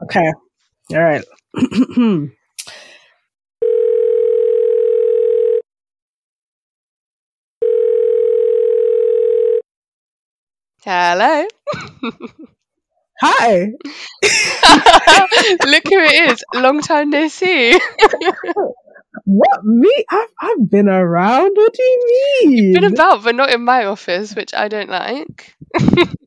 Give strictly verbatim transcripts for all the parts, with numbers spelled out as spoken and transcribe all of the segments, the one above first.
Okay. All right. Hello. Hi. Look who it is. Long time no see. What, me? I've, I've been around. What do you mean? You've been about, but not in my office, which I don't like.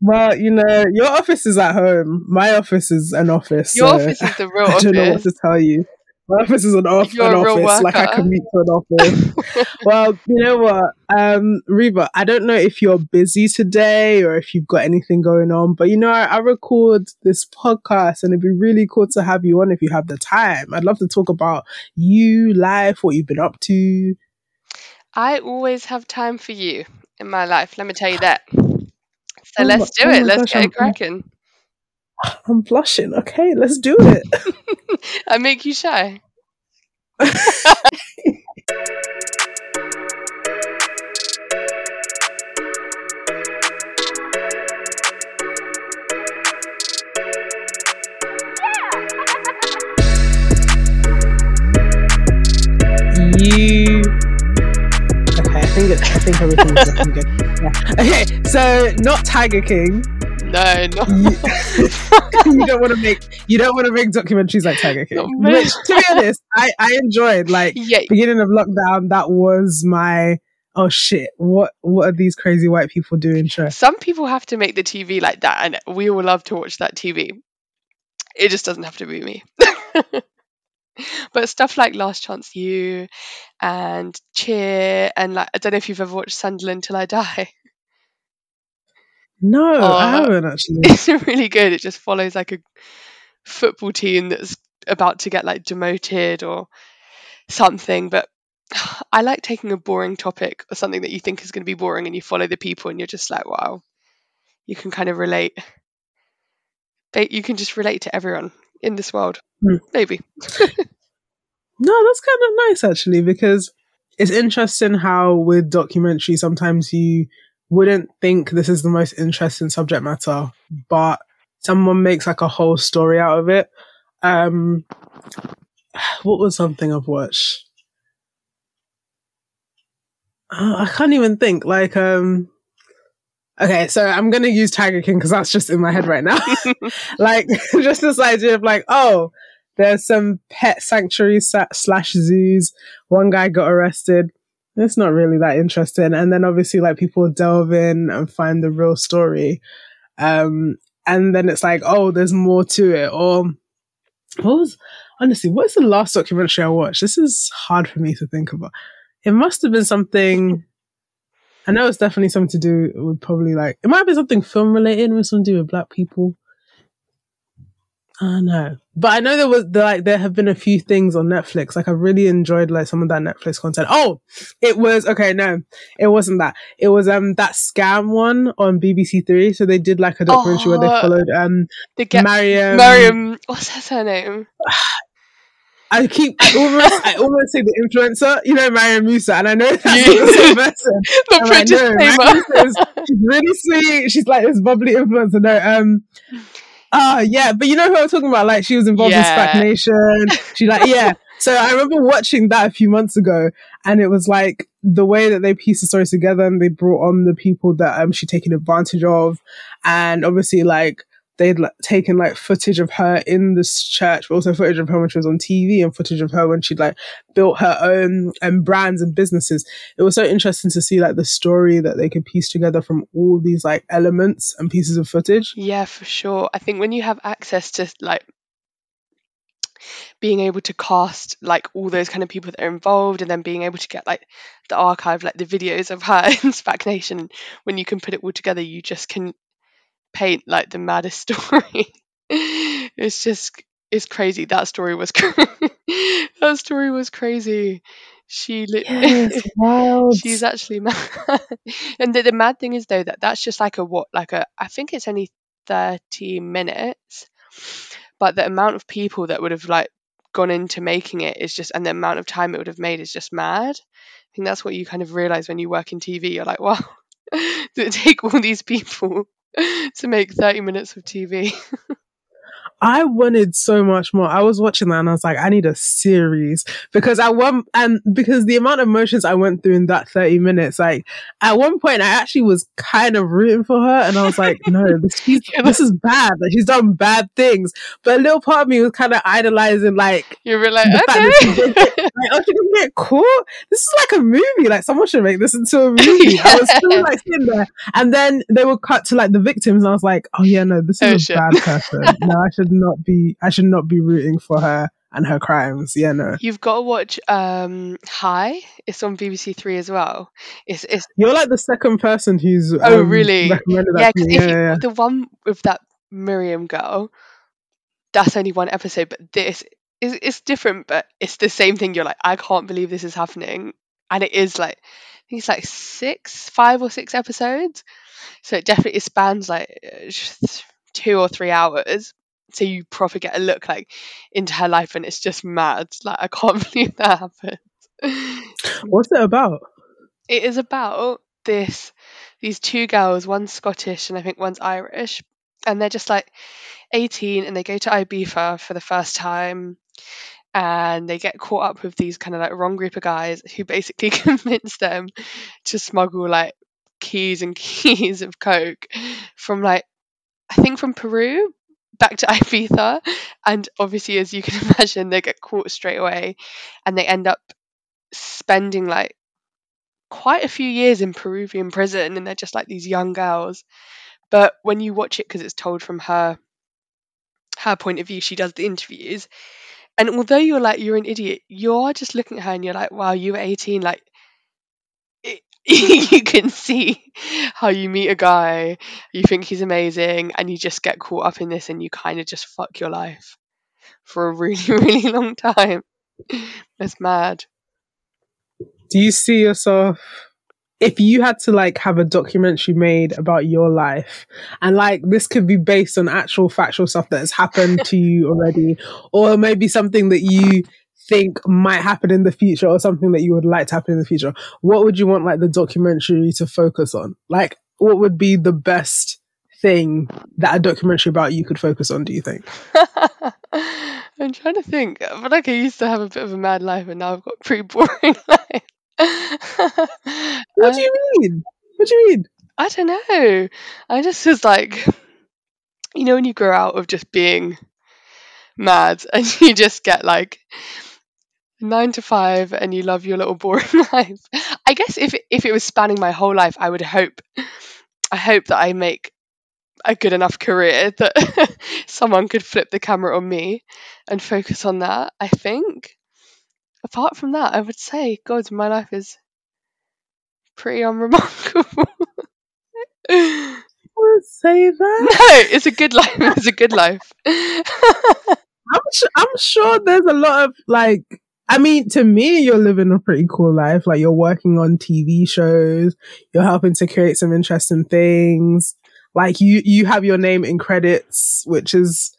Well, you know, your office is at home. My office is an office. Your so office is the real office. I don't office. know what to tell you. My office is an, off- an office. Like, I commute to an office. Well, you know what? Um, Reba, I don't know if you're busy today or if you've got anything going on, but you know, I, I record this podcast and it'd be really cool to have you on if you have the time. I'd love to talk about you, life, what you've been up to. I always have time for you in my life. Let me tell you that. So oh let's my, do it. Oh let's gosh, get it cracking. I'm blushing. Okay, let's do it. I make you shy. you okay? I think it, I think everything's looking good. Yeah. Okay, so not Tiger King. No, no. You, you don't want to make you don't want to make documentaries like Tiger King. Which, to be honest, I, I enjoyed. Like yeah. Beginning of lockdown, that was my oh shit. What what are these crazy white people doing? Show? Some people have to make the T V like that, and we all love to watch that T V. It just doesn't have to be me. But stuff like Last Chance You and Cheer and like I don't know if you've ever watched Sunderland Till I Die. No, oh, I haven't actually. It's really good. It just follows like a football team that's about to get like demoted or something. But I like taking a boring topic or something that you think is going to be boring and you follow the people and you're just like, wow, you can kind of relate. You can just relate to everyone in this world, mm. maybe. No, that's kind of nice actually, because it's interesting how with documentaries, sometimes you wouldn't think this is the most interesting subject matter, but someone makes like a whole story out of it. Um, what was something I've watched? Oh, I can't even think. Like, um, okay, so I'm going to use Tiger King because that's just in my head right now. Like, just this idea of like, oh, there's some pet sanctuaries slash zoos. One guy got arrested. It's not really that interesting. And then obviously like people delve in and find the real story. Um, and then it's like, oh, there's more to it. Or what was, honestly, what's the last documentary I watched? This is hard for me to think about. It must have been something, I know it's definitely something to do with probably like, it might have been something film related with something to do with black people. I don't know. But I know there was like there have been a few things on Netflix. Like I really enjoyed like some of that Netflix content. Oh, it was okay. No, it wasn't that. It was um that scam one on B B C Three. So they did like a documentary oh, where they followed um the get- Mariam. Mariam, what's her name? I keep I almost I almost say the influencer. You know Mariam Musa, and I know that's the same person. The prettiest like, no, she's really sweet. She's like this bubbly influencer. No, um. Oh, yeah. But you know who I'm talking about? Like, she was involved yeah. in SPAC Nation. She like, yeah. So I remember watching that a few months ago and it was like the way that they pieced the stories together and they brought on the people that um, she'd taken advantage of. And obviously, like, they'd like, taken, like, footage of her in this church, but also footage of her when she was on T V and footage of her when she'd, like, built her own um, brands and businesses. It was so interesting to see, like, the story that they could piece together from all these, like, elements and pieces of footage. Yeah, for sure. I think when you have access to, like, being able to cast, like, all those kind of people that are involved and then being able to get, like, the archive, like, the videos of her in SPAC Nation, when you can put it all together, you just can paint like the maddest story. It's just it's crazy. That story was cra- that story was crazy. She li- yes, wild. She's actually mad. And the, the mad thing is though that that's just like a what like a I think it's only thirty minutes, but the amount of people that would have like gone into making it is just and the amount of time it would have made is just mad. I think that's what you kind of realize when you work in T V. You're like, wow, did it take all these people to make thirty minutes of T V? I wanted so much more. I was watching that and I was like, I need a series, because I want, and because the amount of emotions I went through in that thirty minutes, like at one point I actually was kind of rooting for her and I was like, no, this, she's, this is bad. Like, she's done bad things. But a little part of me was kind of idolizing, like, you were like, the okay. fact that she did it. Like, oh, she didn't get caught? This is like a movie. Like, someone should make this into a movie. Yeah. I was still like sitting there. And then they would cut to like the victims and I was like, oh yeah, no, this is oh, a shit. bad person. No, I should not be I should not be rooting for her and her crimes. Yeah, no. You've got to watch um High. It's on B B C Three as well. It's it's You're like the second person who's Oh um, really? recommended that yeah, to me. If yeah, you, yeah. The one with that Miriam girl, that's only one episode, but this is it's different, but it's the same thing. You're like, I can't believe this is happening. And it is like I think it's like six, five or six episodes. So it definitely spans like two or three hours. So you proper get a look like into her life, and it's just mad. Like, I can't believe that happened. What's it about? It is about this these two girls, one's Scottish and I think one's Irish, and they're just like eighteen and they go to Ibiza for the first time and they get caught up with these kind of like wrong group of guys who basically convince them to smuggle like keys and keys of coke from like I think from Peru back to Ibiza, and obviously as you can imagine they get caught straight away and they end up spending like quite a few years in Peruvian prison, and they're just like these young girls. But when you watch it, because it's told from her her point of view, she does the interviews, and although you're like you're an idiot, you're just looking at her and you're like, wow, you were eighteen, like it, you can see how you meet a guy, you think he's amazing, and you just get caught up in this and you kind of just fuck your life for a really, really long time. That's mad. Do you see yourself, if you had to like have a documentary made about your life, and like this could be based on actual factual stuff that has happened to you already, or maybe something that you think might happen in the future, or something that you would like to happen in the future, what would you want like the documentary to focus on? Like, what would be the best thing that a documentary about you could focus on, do you think? I'm trying to think, but like I used to have a bit of a mad life and now I've got a pretty boring life. What do you mean? What do you mean? I don't know. I just was like, you know when you grow out of just being mad and you just get like nine to five and you love your little boring life. I guess if if it was spanning my whole life, I would hope I hope that I make a good enough career that someone could flip the camera on me and focus on that. I think apart from that, I would say, God, my life is pretty unremarkable. I would say that. No, it's a good life. It's a good life. I'm, su- I'm sure there's a lot of like, I mean, to me, you're living a pretty cool life. Like, you're working on T V shows, you're helping to create some interesting things. Like, you, you have your name in credits, which is,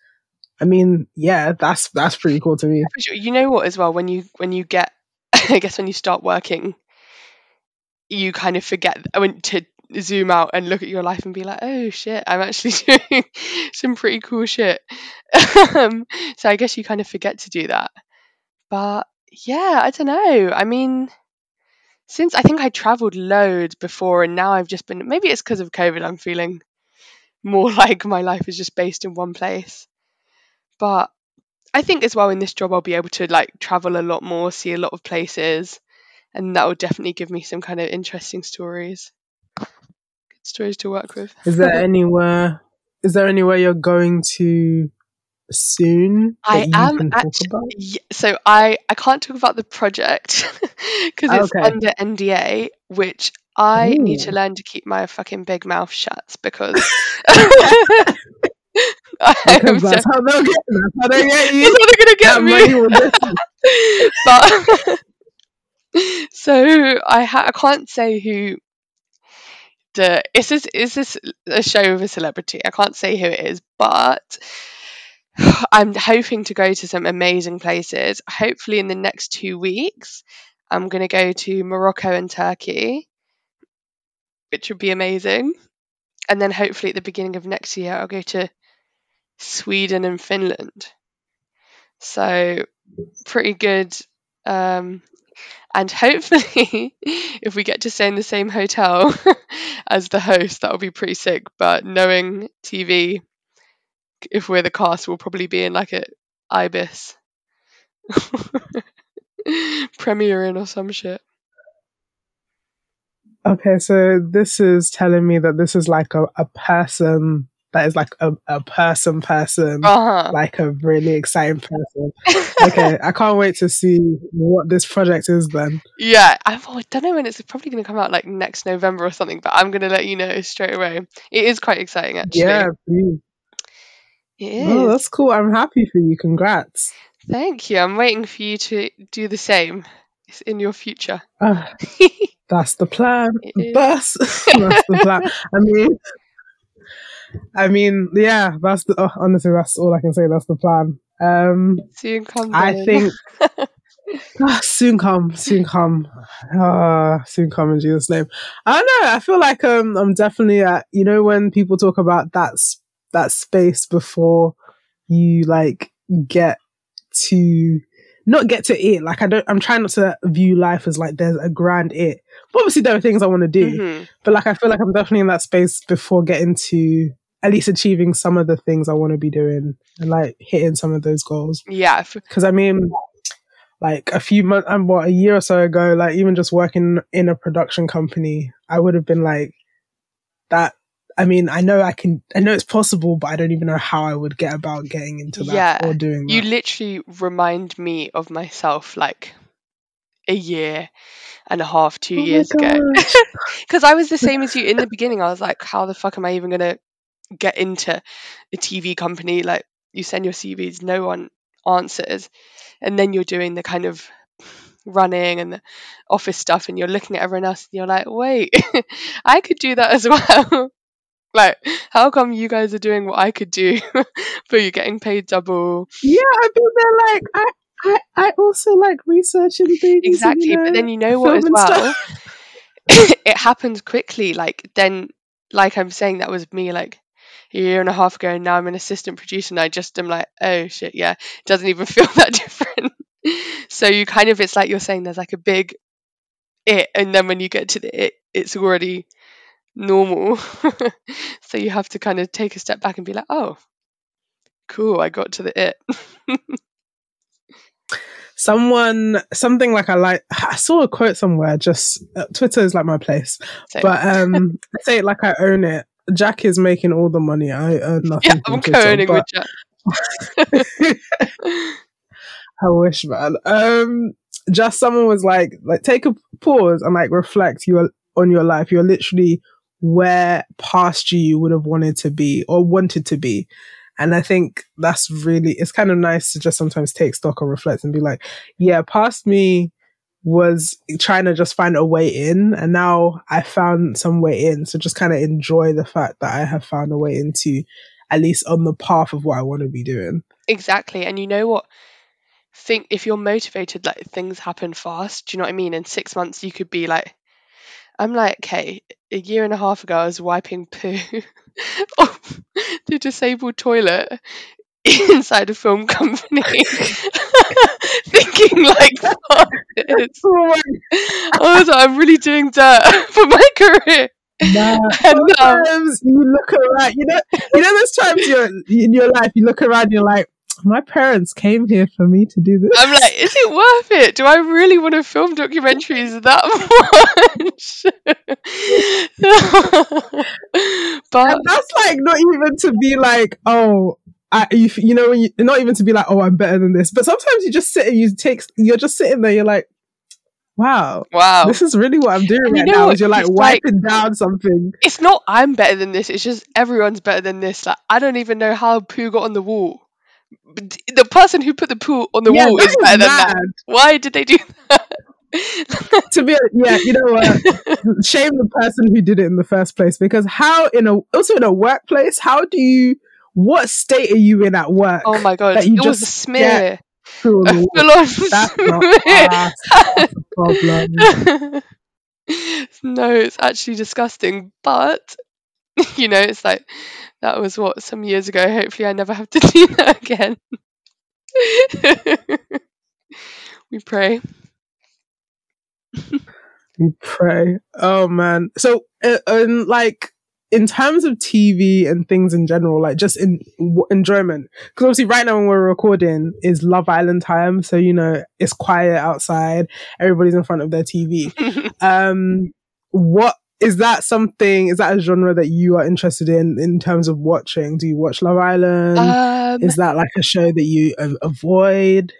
I mean, yeah, that's that's pretty cool to me. You know what, as well, when you when you get, I guess when you start working, you kind of forget. I went to zoom out and look at your life and be like, oh shit, I'm actually doing some pretty cool shit. Um, so I guess you kind of forget to do that. But yeah, I don't know. I mean, since I think I traveled loads before, and now I've just been, maybe it's because of COVID, I'm feeling more like my life is just based in one place. But I think as well in this job, I'll be able to like travel a lot more, see a lot of places, and that will definitely give me some kind of interesting stories. Stories to work with. Is there anywhere? Is there anywhere you're going to soon? I am actually. Yeah, so I I can't talk about the project because it's okay. Under N D A, which I Ooh. need to learn to keep my fucking big mouth shut because. Because that's, how they'll get, that's how they get you. That's how they're gonna get me. But so I ha- I can't say who. Uh, is this is this a show with a celebrity? I can't say who it is, but I'm hoping to go to some amazing places. Hopefully in the next two weeks, I'm going to go to Morocco and Turkey, which would be amazing. And then hopefully at the beginning of next year, I'll go to Sweden and Finland. So pretty good. Um, and hopefully if we get to stay in the same hotel as the host, that'll be pretty sick. But knowing T V, if we're the cast, we'll probably be in like a Ibis premiere in or some shit. Okay, so this is telling me that this is like a, a person that is like a, a person person, uh-huh. like a really exciting person. Okay, I can't wait to see what this project is then. Yeah, I've, I don't know when it's probably going to come out, like next November or something, but I'm going to let you know straight away. It is quite exciting, actually. Yeah, please. It is. Oh, that's cool. I'm happy for you. Congrats. Thank you. I'm waiting for you to do the same. It's in your future. Uh, that's the plan. That's, that's the plan. I mean, I mean, yeah, that's the, oh, honestly, that's all I can say. That's the plan. Um, soon come. I then. think oh, soon come, soon come, oh, soon come in Jesus' name. I don't know. I feel like um, I'm definitely at, you know, when people talk about that that space before you like get to not get to it. Like I don't, I'm trying not to view life as like there's a grand it. But obviously there are things I want to do. Mm-hmm. But like I feel like I'm definitely in that space before getting to at least achieving some of the things I want to be doing and like hitting some of those goals. Yeah. Because I mean, like a few months, um, what, a year or so ago, like even just working in a production company, I would have been like that. I mean, I know I can, I know it's possible, but I don't even know how I would get about getting into that yeah, or doing that. You literally remind me of myself like a year and a half, two oh years ago. Because I was the same as you in the beginning. I was like, how the fuck am I even going to get into a T V company? Like, you send your C Vs, no one answers. And then you're doing the kind of running and the office stuff and you're looking at everyone else and you're like, wait, I could do that as well. Like, how come you guys are doing what I could do, but you're getting paid double? Yeah, I mean, they're like, I, I, I also like researching things. Exactly, you know, but then you know what as well? It happens quickly. Like, then, like I'm saying, that was me like a year and a half ago, and now I'm an assistant producer, and I just am like, oh shit, yeah, it doesn't even feel that different. So you kind of, it's like you're saying there's like a big it, and then when you get to the it, it's already normal. So you have to kind of take a step back and be like, oh cool, I got to the it. Someone something like I like I saw a quote somewhere, just uh, Twitter is like my place. Same. But um I say it like I own it. Jack is making all the money. I earn nothing. Yeah, I'm co-owning but... with Jack. I wish, man. Um just someone was like like take a pause and like reflect you on your life. You're literally where past you you would have wanted to be or wanted to be. And I think that's really, it's kind of nice to just sometimes take stock or reflect and be like, yeah, past me was trying to just find a way in, and now I found some way in. So just kind of enjoy the fact that I have found a way into, at least on the path of what I want to be doing. Exactly. And you know what? Think if you're motivated, like things happen fast. Do you know what I mean? In six months, you could be like, I'm like, okay, a year and a half ago, I was wiping poo off the disabled toilet inside a film company, thinking like, fuck this. I was like, I'm really doing dirt for my career. Nah, and sometimes um, you look around, you know, you know those times you're, in your life, you look around, you're like, my parents came here for me to do this. I'm like, is it worth it? Do I really want to film documentaries that much? But and that's like not even to be like, oh, I, you, you know, you, not even to be like, oh, I'm better than this. But sometimes you just sit and you take, you're just sitting there. You're like, wow, wow, this is really what I'm doing and right you know now. Is you're like wiping like, down something. It's not I'm better than this. It's just everyone's better than this. Like I don't even know how poo got on the wall. The person who put the poo on the yeah, wall is better is than that. Why did they do that? To be honest, yeah, you know what? Uh, shame the person who did it in the first place, because how in a also in a workplace, how do you? What state are you in at work? Oh my god, that you it just was a smear. Through a full-on that's smear. Not us. That's a problem. No, it's actually disgusting, but You know, it's like, that was what, some years ago. Hopefully I never have to do that again. We pray. We pray. Oh man. So uh, um, like in terms of T V and things in general, like just in w- enjoyment, because obviously right now when we're recording is Love Island time, so you know it's quiet outside, everybody's in front of their T V. um what Is that something, is that a genre that you are interested in, in terms of watching? Do you watch Love Island? Um, is that like a show that you uh, avoid?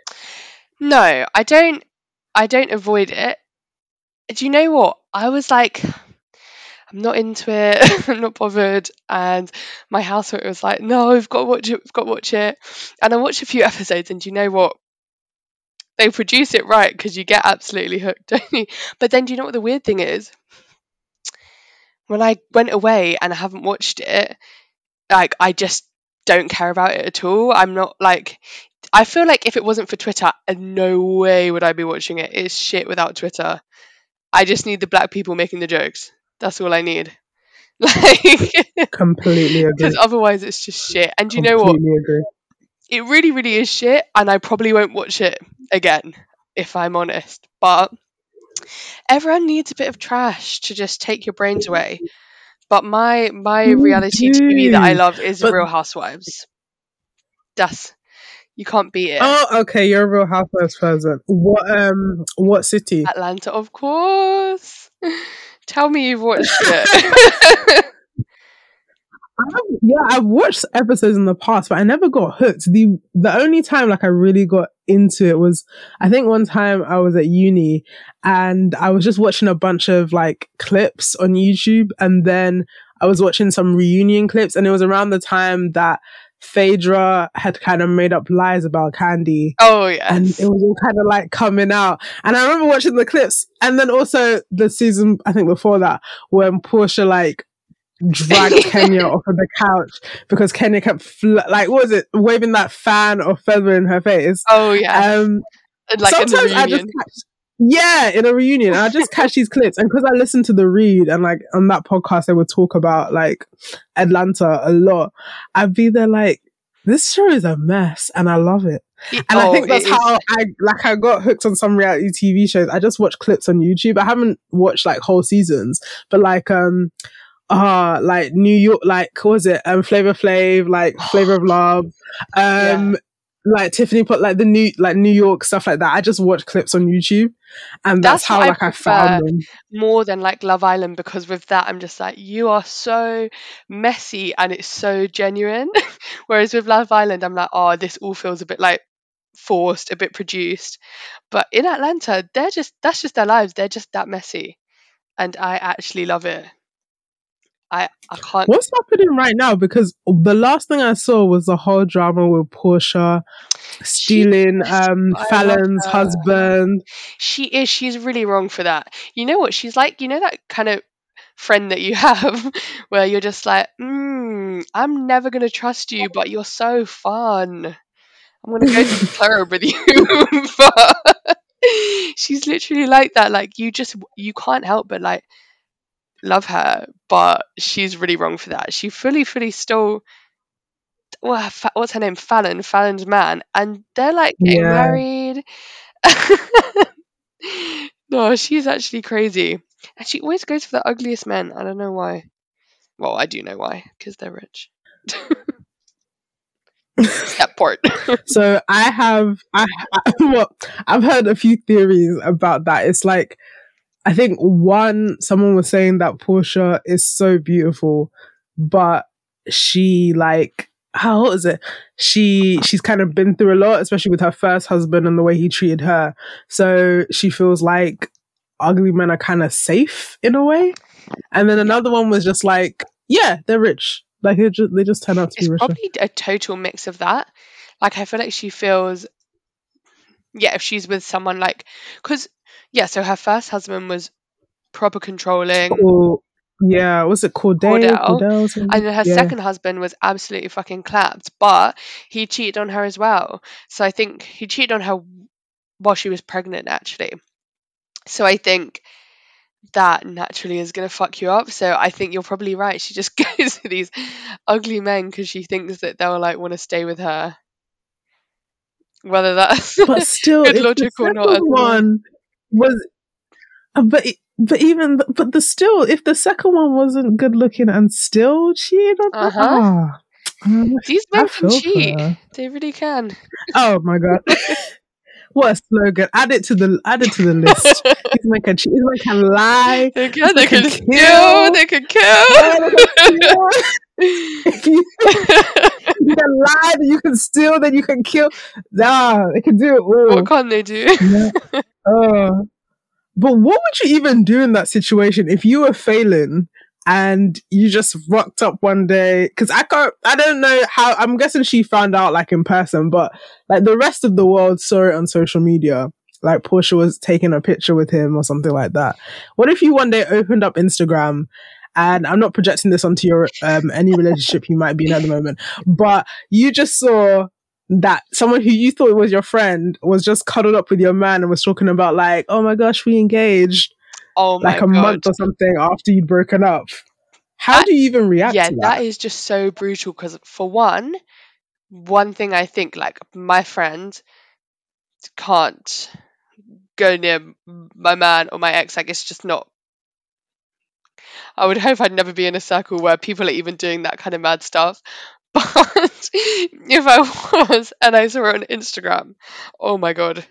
No, I don't, I don't avoid it. Do you know what? I was like, I'm not into it. I'm not bothered. And my housemate was like, no, we've got to watch it. We've got to watch it. And I watched a few episodes and do you know what? They produce it right because you get absolutely hooked, don't you? But then do you know what the weird thing is? When I went away and I haven't watched it, like, I just don't care about it at all. I'm not, like, I feel like if it wasn't for Twitter, no way would I be watching it. It's shit without Twitter. I just need the black people making the jokes. That's all I need. Like, completely agree. Because otherwise it's just shit. And do you completely know what? Agree. It really, really is shit. And I probably won't watch it again, if I'm honest. But everyone needs a bit of trash to just take your brains away, but my my you reality do. T V that I love is but, Real Housewives. That's, you can't beat it. Oh, okay, you're a Real Housewives person. What um, what city? Atlanta, of course. Tell me you've watched it. I've, yeah, I've watched episodes in the past, but I never got hooked. The the only time like I really got into it was, I think one time I was at uni and I was just watching a bunch of like clips on YouTube, and then I was watching some reunion clips, and it was around the time that Phaedra had kind of made up lies about Candy. Oh yeah. And it was all kind of like coming out. And I remember watching the clips, and then also the season I think before that when Porsha like dragged Kenya off of the couch because Kenya kept fl- like what was it waving that fan or feather in her face. Oh yeah. Um, like sometimes I just catch, yeah in a reunion I just catch these clips, and because I listened to The Read and like on that podcast they would talk about like Atlanta a lot, I'd be there like, this show is a mess and I love it. And oh, I think that's how I like I got hooked on some reality T V shows. I just watch clips on YouTube. I haven't watched like whole seasons, but like um Ah, uh, like New York, like what was it? Um, Flavor Flav, like Flavor of Love, um, yeah. like Tiffany, put like the new, like New York stuff like that. I just watch clips on YouTube, and that's, that's how like I, I found them more than like Love Island, because with that I'm just like, you are so messy and it's so genuine. Whereas with Love Island, I'm like, oh, this all feels a bit like forced, a bit produced. But in Atlanta, they're just that's just their lives. They're just that messy, and I actually love it. I, I can't. What's happening right now? Because the last thing I saw was the whole drama with Porsha stealing um, Fallon's husband. She is. She's really wrong for that. You know what? She's like, you know, that kind of friend that you have where you're just like, mm, I'm never going to trust you, but you're so fun. I'm going to go to the club with you. But she's literally like that. Like, you just, you can't help but like, love her, but she's really wrong for that. She fully fully stole well, fa- what's her name Fallon Fallon's man, and they're like getting yeah. married. No, she's actually crazy, and she always goes for the ugliest men. I don't know why. Well, I do know why, because they're rich. That part. So I have I, I well I've heard a few theories about that. It's like, I think one, someone was saying that Porsha is so beautiful, but she like, how old is it? She, she's kind of been through a lot, especially with her first husband and the way he treated her. So she feels like ugly men are kind of safe in a way. And then another one was just like, yeah, they're rich. Like they just, they just turn out to it's be rich. It's probably a total mix of that. Like I feel like she feels, yeah, if she's with someone like, cause yeah, so her first husband was proper controlling. Oh, yeah, was it Cordell? Cordell. Cordell and then her yeah. second husband was absolutely fucking clapped, but he cheated on her as well. So I think he cheated on her while she was pregnant, actually. So I think that naturally is going to fuck you up. So I think you're probably right. She just goes to these ugly men because she thinks that they'll like want to stay with her. Whether that's but still, good logic or not. One was, but but even but the still, if the second one wasn't good looking and still cheated on uh-huh. her. Um, These men can cheat. They really can. Oh my god. What a slogan. Add it to the add it to the list. These men can cheat, these men can lie. They can, they can, can kill. kill, they can kill. Yeah, they can kill. If you, you can lie, then you can steal, then you can kill. Nah, they can do it all. What can't they do? Yeah. Uh, but what would you even do in that situation if you were failing? And you just rocked up one day, because I can't, I don't know how, I'm guessing she found out like in person, but like the rest of the world saw it on social media. Like Porsha was taking a picture with him or something like that. What if you one day opened up Instagram, and I'm not projecting this onto your, um, any relationship you might be in at the moment, but you just saw that someone who you thought was your friend was just cuddled up with your man and was talking about like, oh my gosh, we engaged. Oh my like a God. month or something after you'd broken up. How that, do you even react yeah, to that? Yeah, that is just so brutal because for one, one thing I think, like, my friend can't go near my man or my ex. Like, it's just not... I would hope I'd never be in a circle where people are even doing that kind of mad stuff. But if I was and I saw it on Instagram, oh my God.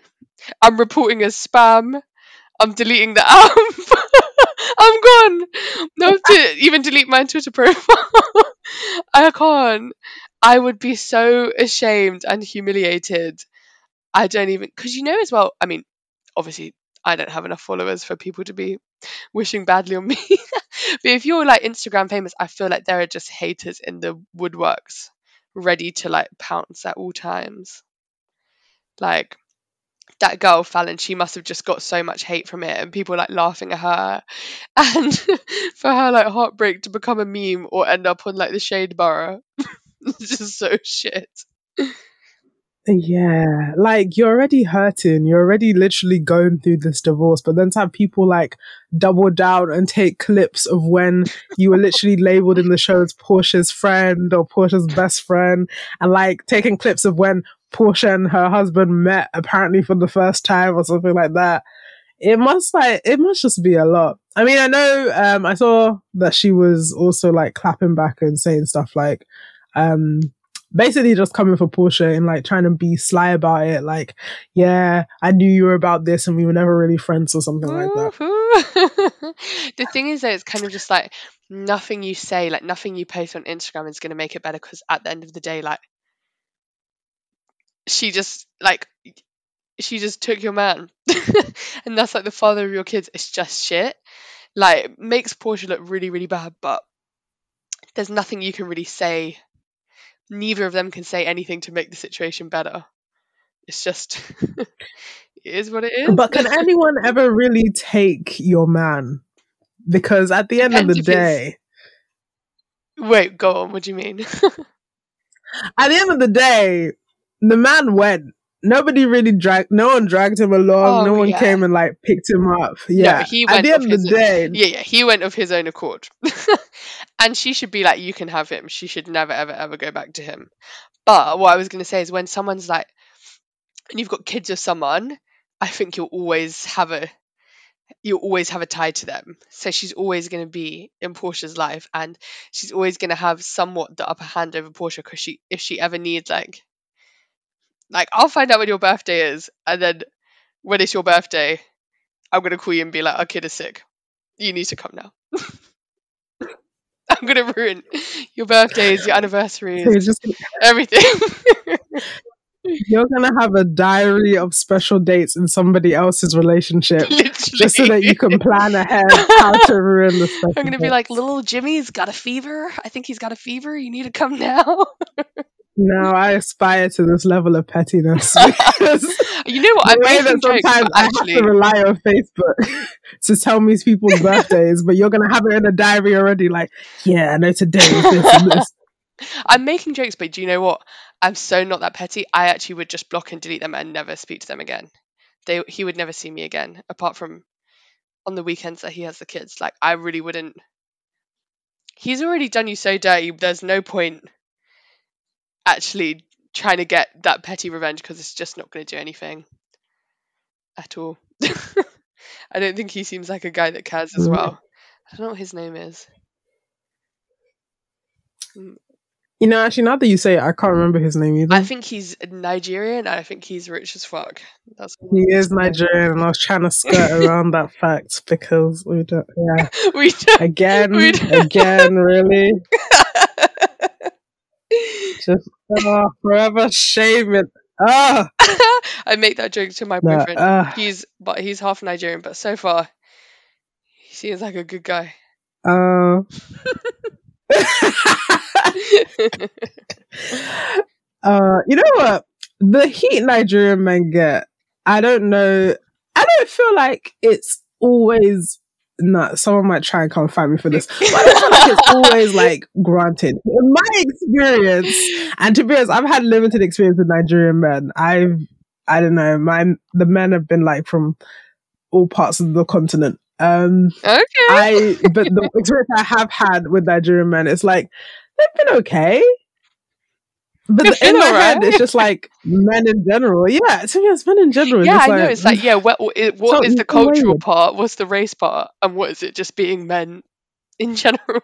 I'm reporting as spam. I'm deleting the app. I'm gone. No, to even delete my Twitter profile. I can't. I would be so ashamed and humiliated. I don't even, because you know as well, I mean, obviously I don't have enough followers for people to be wishing badly on me. But if you're like Instagram famous, I feel like there are just haters in the woodworks ready to like pounce at all times. Like, that girl Fallon, she must have just got so much hate from it and people like laughing at her, and for her like heartbreak to become a meme or end up on like the shade borough. It's just so shit. Yeah, like you're already hurting, you're already literally going through this divorce, but then to have people like double down and take clips of when you were literally labeled in the show as Portia's friend or Portia's best friend, and like taking clips of when Porsha and her husband met apparently for the first time or something like that. It must like it must just be a lot. I mean, I know um I saw that she was also like clapping back and saying stuff like um basically just coming for Porsha and like trying to be sly about it, like, yeah, I knew you were about this and we were never really friends or something like that. The thing is though, it's kind of just like nothing you say, like nothing you post on Instagram is going to make it better, because at the end of the day, like she just like she just took your man and that's like the father of your kids. It's just shit. Like, makes Porsha look really really bad, but there's nothing you can really say. Neither of them can say anything to make the situation better. It's just it is what it is. But can anyone ever really take your man? Because at the end and of the day it's... wait go on what do you mean at the end of the day, the man went. Nobody really dragged. No one dragged him along. Oh, no one yeah. came and like picked him up. Yeah, no, he went at the end of the day. Own, yeah, yeah, he went of his own accord. And she should be like, "You can have him." She should never, ever, ever go back to him. But what I was going to say is, when someone's like, and you've got kids with someone, I think you'll always have a, you'll always have a tie to them. So she's always going to be in Portia's life, and she's always going to have somewhat the upper hand over Porsha, because she, if she ever needs like. Like, I'll find out when your birthday is, and then when it's your birthday, I'm going to call you and be like, our kid is sick. You need to come now. I'm going to ruin your birthdays, your anniversaries, so just... everything. You're going to have a diary of special dates in somebody else's relationship. Literally. Just so that you can plan ahead how to ruin the special I'm going to be like, little Jimmy's got a fever. I think he's got a fever. You need to come now. No, I aspire to this level of pettiness. You know what? I way that jokes, sometimes I actually... have to rely on Facebook to tell me people's birthdays, but you're going to have it in a diary already. Like, yeah, I know today is this and this. I'm making jokes, but do you know what? I'm so not that petty. I actually would just block and delete them and never speak to them again. They, he would never see me again, apart from on the weekends that he has the kids. Like, I really wouldn't. He's already done you so dirty. There's no point actually trying to get that petty revenge because it's just not going to do anything at all. I don't think he seems like a guy that cares as well. I don't know what his name is. You know, actually, now that you say it, I can't remember his name either. I think he's Nigerian, and I think he's rich as fuck. That's he is Nigerian, and I was trying to skirt around that fact because we don't. Yeah, we don't, again, we don't. again, really. Just uh, forever shaming. Ah, oh. I make that joke to my no, boyfriend. Uh, he's but he's half Nigerian, but so far, he seems like a good guy. Oh. Uh, uh, you know what? The heat Nigerian men get, I don't know. I don't feel like it's always. Nah, someone might try and come find me for this. But I feel like it's always like granted. In my experience, and to be honest, I've had limited experience with Nigerian men. I've, I don't know, my the men have been like from all parts of the continent. Um, okay. I but the experience I have had with Nigerian men, it's like they've been okay. But the, in my right. head, it's just like men in general. Yeah, to be honest, men in general. Yeah, I like, know. It's like, yeah, what, it, what is the cultural part? What's the race part? And what is it just being men in general?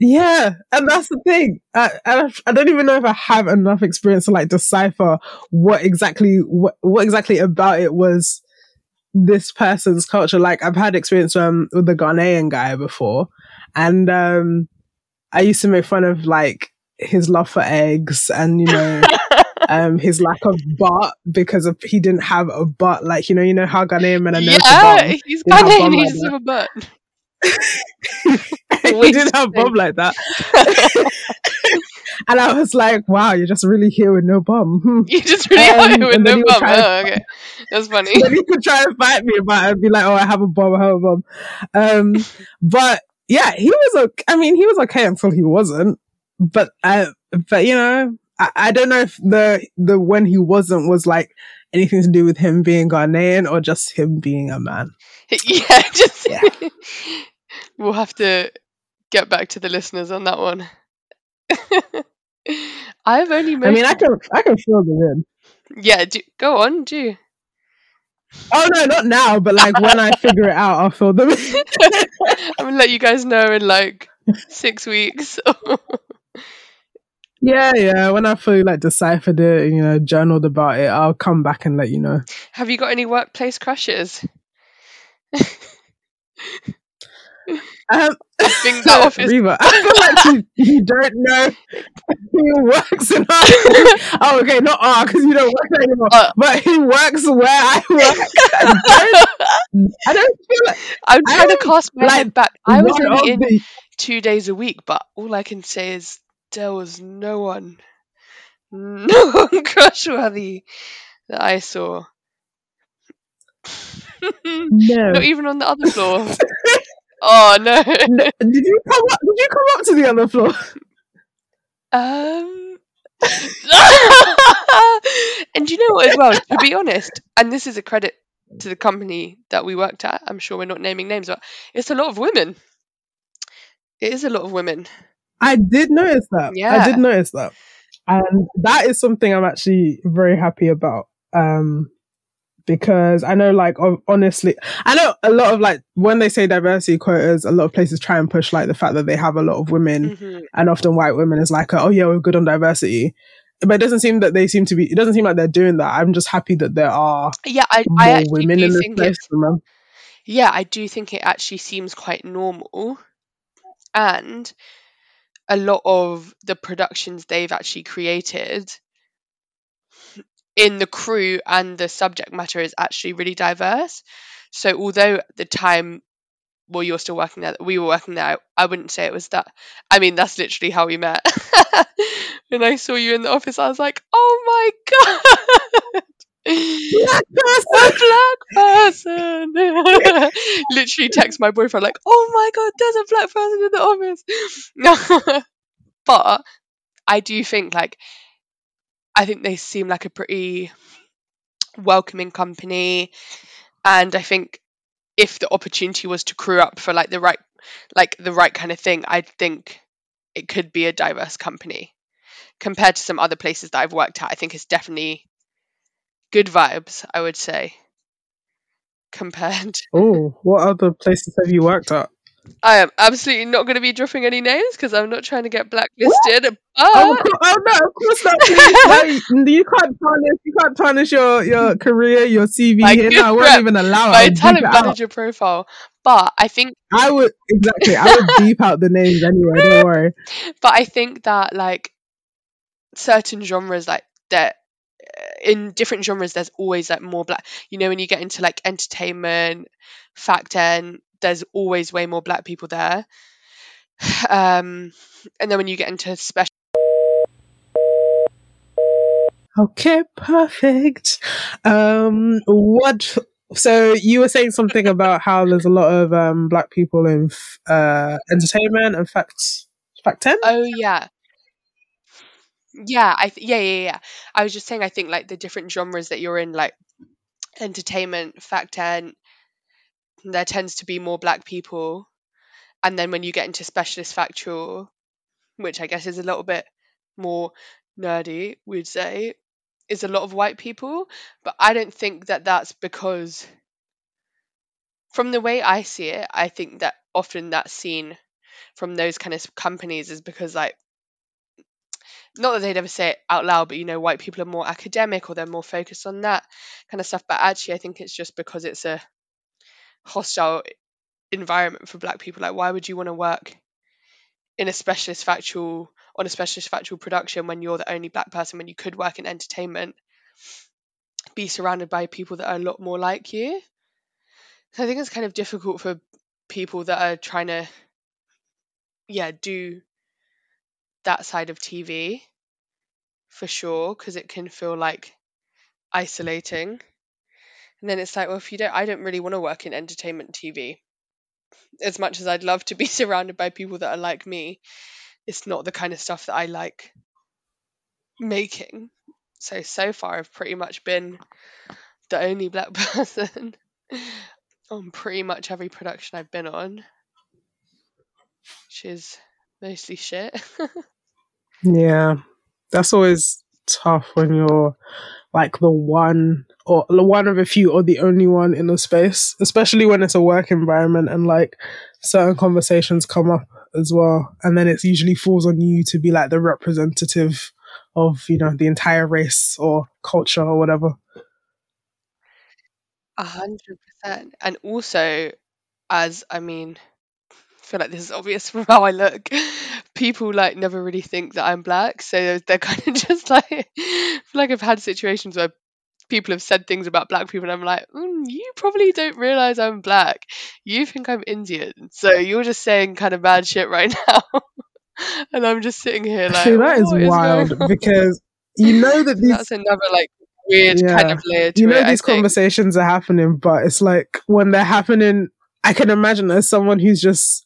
Yeah, and that's the thing. I, I, I don't even know if I have enough experience to like decipher what exactly what, what exactly about it was this person's culture. Like, I've had experience um, with the Ghanaian guy before, and um, I used to make fun of like his love for eggs and, you know, um, his lack of butt because of, he didn't have a butt. Like, you know, you know how Ghanaian men are known yeah, to bum. He's Ghanaian and he doesn't have a butt. He didn't have a bum like that. And I was like, wow, you're just really here with no bum. You're just really um, here with no bum. Oh, okay. That's funny. Then he could try and fight me about it and be like, oh, I have a bum, I have a bum. Um, but yeah, he was, okay. I mean, he was okay until he wasn't. But I, but you know, I, I don't know if the the when he wasn't was like anything to do with him being Ghanaian or just him being a man. Yeah, just yeah. We'll have to get back to the listeners on that one. I've only. Mostly... I mean, I can I can feel the wind. Yeah, do, go on, do. You? Oh no, not now. But like when I figure it out, I'll feel them. I'm gonna let you guys know in like six weeks. Yeah, yeah. When I fully like deciphered it and, you know, journaled about it, I'll come back and let you know. Have you got any workplace crushes? Um, I think that office. Riva, I feel like you, you don't know who works in our. Oh, okay, not R because you don't work there anymore. Uh, but who works where I work? I don't, I don't feel like I'm trying to cast my head back. I was only in the... two days a week, but all I can say is. There was no one, no one crushworthy that I saw. No, not even on the other floor. Oh no. no! Did you come up? Did you come up to the other floor? Um, and you know what? As well, to be honest, and this is a credit to the company that we worked at. I'm sure we're not naming names, but it's a lot of women. It is a lot of women. I did notice that. Yeah. I did notice that. And that is something I'm actually very happy about. Um, because I know, like, honestly, I know a lot of, like, when they say diversity quotas, a lot of places try and push, like, the fact that they have a lot of women mm-hmm. and often white women is like, oh, yeah, we're good on diversity. But it doesn't seem that they seem to be, it doesn't seem like they're doing that. I'm just happy that there are yeah, I, more I women in this place. It, yeah, I do think it actually seems quite normal. And... a lot of the productions they've actually created in the crew and the subject matter is actually really diverse. So although at the time, well, you're still working there, we were working there, I wouldn't say it was that. I mean, that's literally how we met. When I saw you in the office, I was like, oh my God. Black person, black person. Literally text my boyfriend like, oh my God, there's a black person in the office. But I do think like I think they seem like a pretty welcoming company, and I think if the opportunity was to crew up for like the right, like the right kind of thing, I think it could be a diverse company compared to some other places that I've worked at. I think it's definitely good vibes, I would say, compared. Oh, what other places have you worked at? I am absolutely not going to be dropping any names because I'm not trying to get blacklisted. But... Oh, oh no, of course not. Please, like, you can't tarnish, you can't tarnish your, your career, your C V my here. No, I won't even allow it. My talent manager profile. But I think I would exactly. I would beep out the names anyway. Don't worry. But I think that like certain genres, like that in different genres, there's always like more black. You know, when you get into like entertainment, fact and. There's always way more black people there. Um, and then when you get into special... Okay, perfect. Um, what... So you were saying something about how there's a lot of um, black people in uh, entertainment and fact... Fact ten? Oh, yeah. Yeah, I th- yeah, yeah, yeah. I was just saying, I think, like, the different genres that you're in, like, entertainment, fact ten... there tends to be more black people, and then when you get into specialist factual, which I guess is a little bit more nerdy, we'd say, is a lot of white people. But I don't think that that's because, from the way I see it, I think that often that's seen from those kind of companies is because, like, not that they'd ever say it out loud, but you know, white people are more academic or they're more focused on that kind of stuff. But actually, I think it's just because it's a hostile environment for black people. Like, why would you want to work in a specialist factual on a specialist factual production when you're the only black person, when you could work in entertainment, be surrounded by people that are a lot more like you? So I think it's kind of difficult for people that are trying to yeah do that side of T V for sure, because it can feel like isolating. And then it's like, well, if you don't, I don't really want to work in entertainment T V. As much as I'd love to be surrounded by people that are like me, it's not the kind of stuff that I like making. So, so far, I've pretty much been the only black person on pretty much every production I've been on, which is mostly shit. Yeah, that's always tough when you're like the one or the one of a few or the only one in a space, especially when it's a work environment and like certain conversations come up as well, and then it usually falls on you to be like the representative of, you know, the entire race or culture or whatever. A hundred percent. And also, as I mean I feel like this is obvious from how I look, people like never really think that I'm black, so they're kind of just like I feel like I've had situations where people have said things about black people and I'm like, mm, you probably don't realize I'm black, you think I'm Indian, so you're just saying kind of bad shit right now. And I'm just sitting here like, so that is wild is because you know that these... that's another like weird yeah. kind of layer to you know it, these conversations are happening, but it's like when they're happening, I can imagine as someone who's just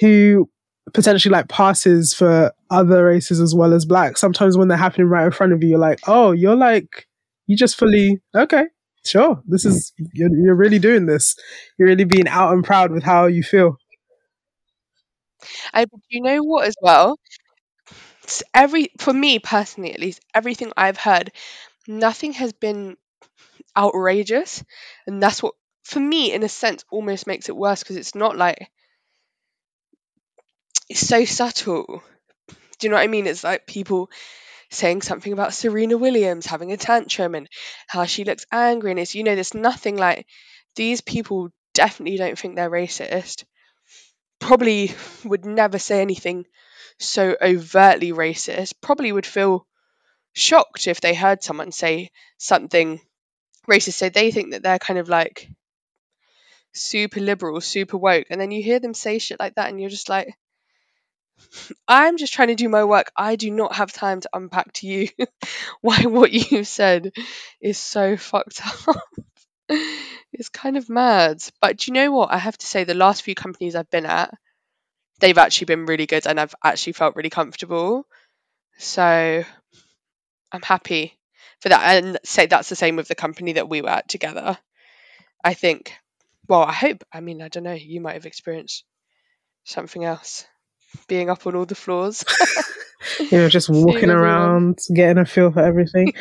who potentially like passes for other races as well as black, sometimes when they're happening right in front of you, you're like, oh, you're like, you just fully okay, sure, this is you're, you're really doing this, you're really being out and proud with how you feel. And you know what as well, it's every for me personally at least, everything I've heard, nothing has been outrageous, and that's what for me in a sense almost makes it worse, because it's not like it's so subtle. Do you know what I mean? It's like people saying something about Serena Williams having a tantrum and how she looks angry, and it's, you know, there's nothing like, these people definitely don't think they're racist, probably would never say anything so overtly racist, probably would feel shocked if they heard someone say something racist, so they think that they're kind of like super liberal, super woke, and then you hear them say shit like that and you're just like, I'm just trying to do my work. I do not have time to unpack to you why what you've said is so fucked up. It's kind of mad. But do you know what? I have to say the last few companies I've been at, they've actually been really good and I've actually felt really comfortable. So I'm happy for that. And say that's the same with the company that we were at together. I think well, I hope, I mean, I don't know, you might have experienced something else, being up on all the floors. You know, just walking around, getting a feel for everything.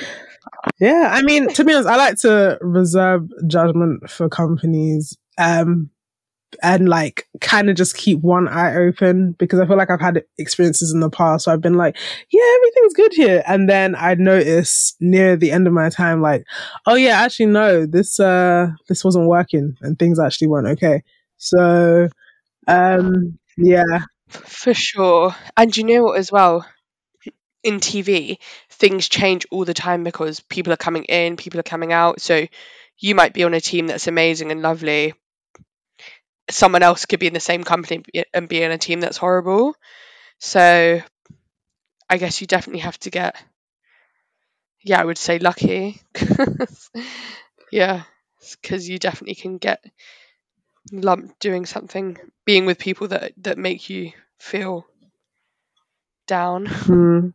Yeah, I mean, to be honest, I like to reserve judgment for companies, um, and like kind of just keep one eye open, because I feel like I've had experiences in the past where I've been like, yeah, everything's good here, and then I notice near the end of my time, like, oh yeah, actually no, this uh this wasn't working, and things actually weren't okay. So, um, yeah, for sure. And you know what as well, in T V, things change all the time because people are coming in, people are coming out. So you might be on a team that's amazing and lovely. Someone else could be in the same company and be in a team that's horrible. So I guess you definitely have to get, yeah, I would say lucky. Yeah, because you definitely can get lumped doing something, being with people that, that make you feel down. Mm.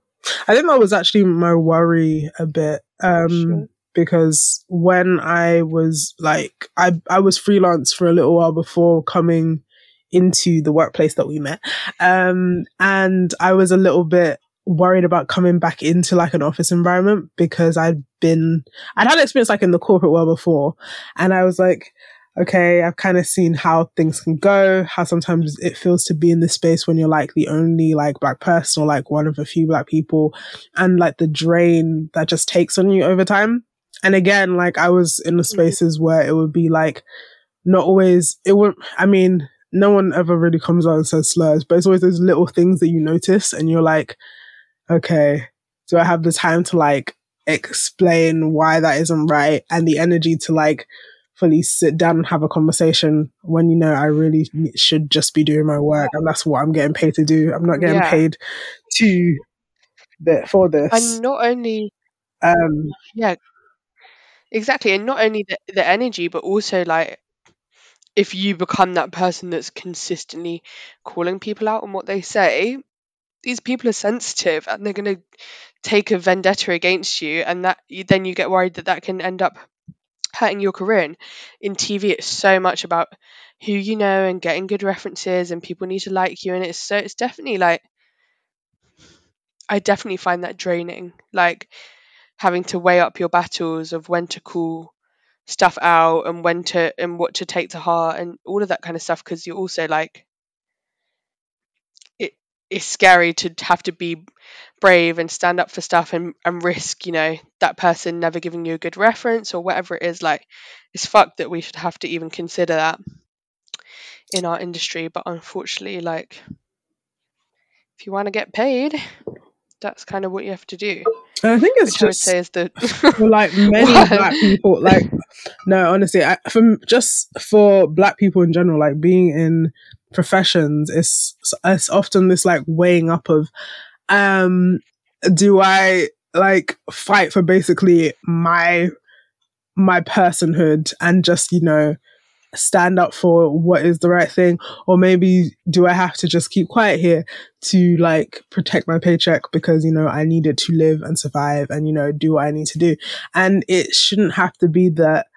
I think that was actually my worry a bit. Um, sure. Because when I was like, I, I was freelance for a little while before coming into the workplace that we met. Um, and I was a little bit worried about coming back into like an office environment, because I'd been, I'd had experience like in the corporate world before. And I was like, okay, I've kind of seen how things can go, how sometimes it feels to be in this space when you're like the only like black person or like one of a few black people, and like the drain that just takes on you over time. And again, like I was in the spaces where it would be like, not always, it wouldn't, I mean, no one ever really comes out and says slurs, but it's always those little things that you notice and you're like, okay, do I have the time to like explain why that isn't right, and the energy to like fully sit down and have a conversation when, you know, I really should just be doing my work and that's what I'm getting paid to do. I'm not getting yeah. paid to the, for this. And not only, um, yeah, exactly. And not only the, the energy, but also like if you become that person that's consistently calling people out on what they say, these people are sensitive and they're going to take a vendetta against you, and that then you get worried that that can end up hurting your career. In, in T V, it's so much about who you know and getting good references, and people need to like you, and it's so it's definitely like I definitely find that draining, like having to weigh up your battles of when to call stuff out and when to and what to take to heart and all of that kind of stuff, because you're also like it it's scary to have to be brave and stand up for stuff and, and risk, you know, that person never giving you a good reference or whatever it is. Like, it's fucked that we should have to even consider that in our industry, but unfortunately, like, if you want to get paid, that's kind of what you have to do. And I think it's Which just I would say is the for like many black people, like, no, honestly, I, for, just for black people in general, like being in professions, it's, it's often this like weighing up of, um, do I like fight for basically my, my personhood and just, you know, stand up for what is the right thing, or maybe do I have to just keep quiet here to like protect my paycheck because, you know, I need it to live and survive and, you know, do what I need to do. And it shouldn't have to be that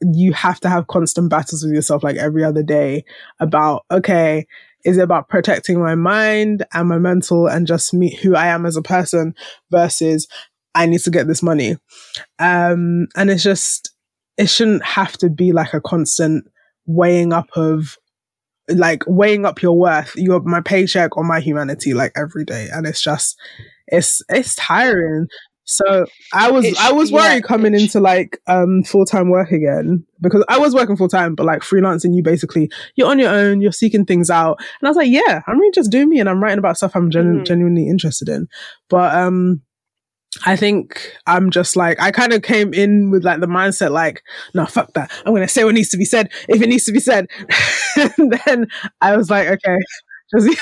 you have to have constant battles with yourself like every other day about, okay, is it about protecting my mind and my mental and just me, who I am as a person, versus I need to get this money. Um, and it's just, it shouldn't have to be like a constant weighing up of like weighing up your worth, your my paycheck or my humanity like every day. And it's just it's it's tiring. So I was should, I was worried yeah, coming should. into like um full-time work again, because I was working full-time, but like freelancing, you basically you're on your own, you're seeking things out. And I was like, yeah, I'm really just doing me and I'm writing about stuff I'm genu- mm-hmm. genuinely interested in. But um I think I'm just like, I kind of came in with like the mindset, like, no, fuck that. I'm going to say what needs to be said if it needs to be said. And then I was like, okay. Just,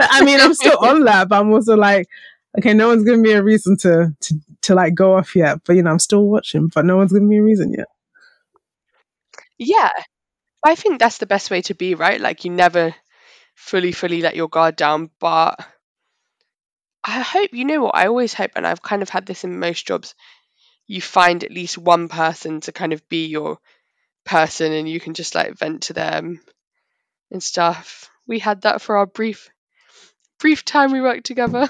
I mean, I'm still on that, but I'm also like, okay, no one's giving me a reason to, to, to like go off yet. But, you know, I'm still watching, but no one's giving me a reason yet. Yeah. I think that's the best way to be, right? Like, you never fully, fully let your guard down, but I hope, you know what, I always hope, and I've kind of had this in most jobs, you find at least one person to kind of be your person and you can just like vent to them and stuff. We had that for our brief brief time we worked together.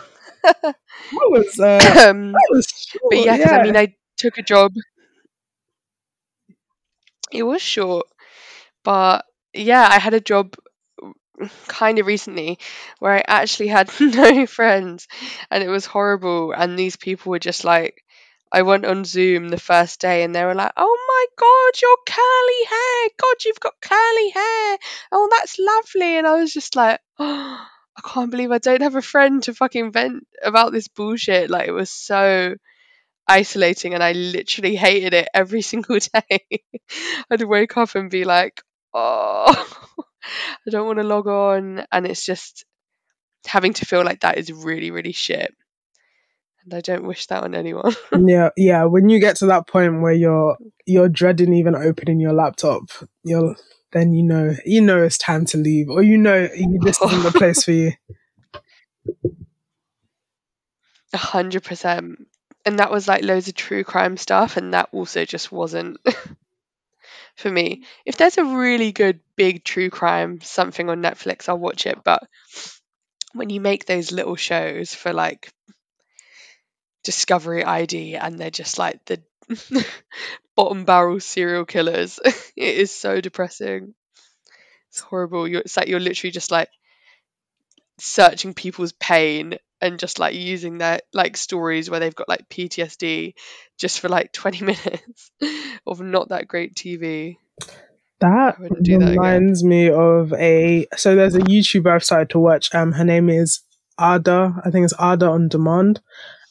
That was, uh, um, that was short, but yeah, yeah. I mean, I took a job. It was short, but yeah, I had a job kind of recently where I actually had no friends, and it was horrible. And these people were just like, I went on Zoom the first day and they were like, oh my God, your curly hair. God, you've got curly hair. Oh, that's lovely. And I was just like, oh, I can't believe I don't have a friend to fucking vent about this bullshit. Like, it was so isolating and I literally hated it every single day. I'd wake up and be like, oh, I don't want to log on. And it's just having to feel like that is really, really shit. And I don't wish that on anyone. yeah, yeah. When you get to that point where you're you're dreading even opening your laptop, you'll then you know you know it's time to leave, or you know you, this isn't the place for you. A hundred percent. And that was like loads of true crime stuff, and that also just wasn't for me. If there's a really good big true crime something on Netflix, I'll watch it. But when you make those little shows for like Discovery I D and they're just like the bottom barrel serial killers, it is so depressing. It's horrible. You're, it's like you're literally just like searching people's pain and just like using their like stories where they've got like P T S D just for like twenty minutes of not that great T V. That reminds that me of a so there's a YouTuber I've started to watch. Um her name is Ada, I think it's Ada on Demand.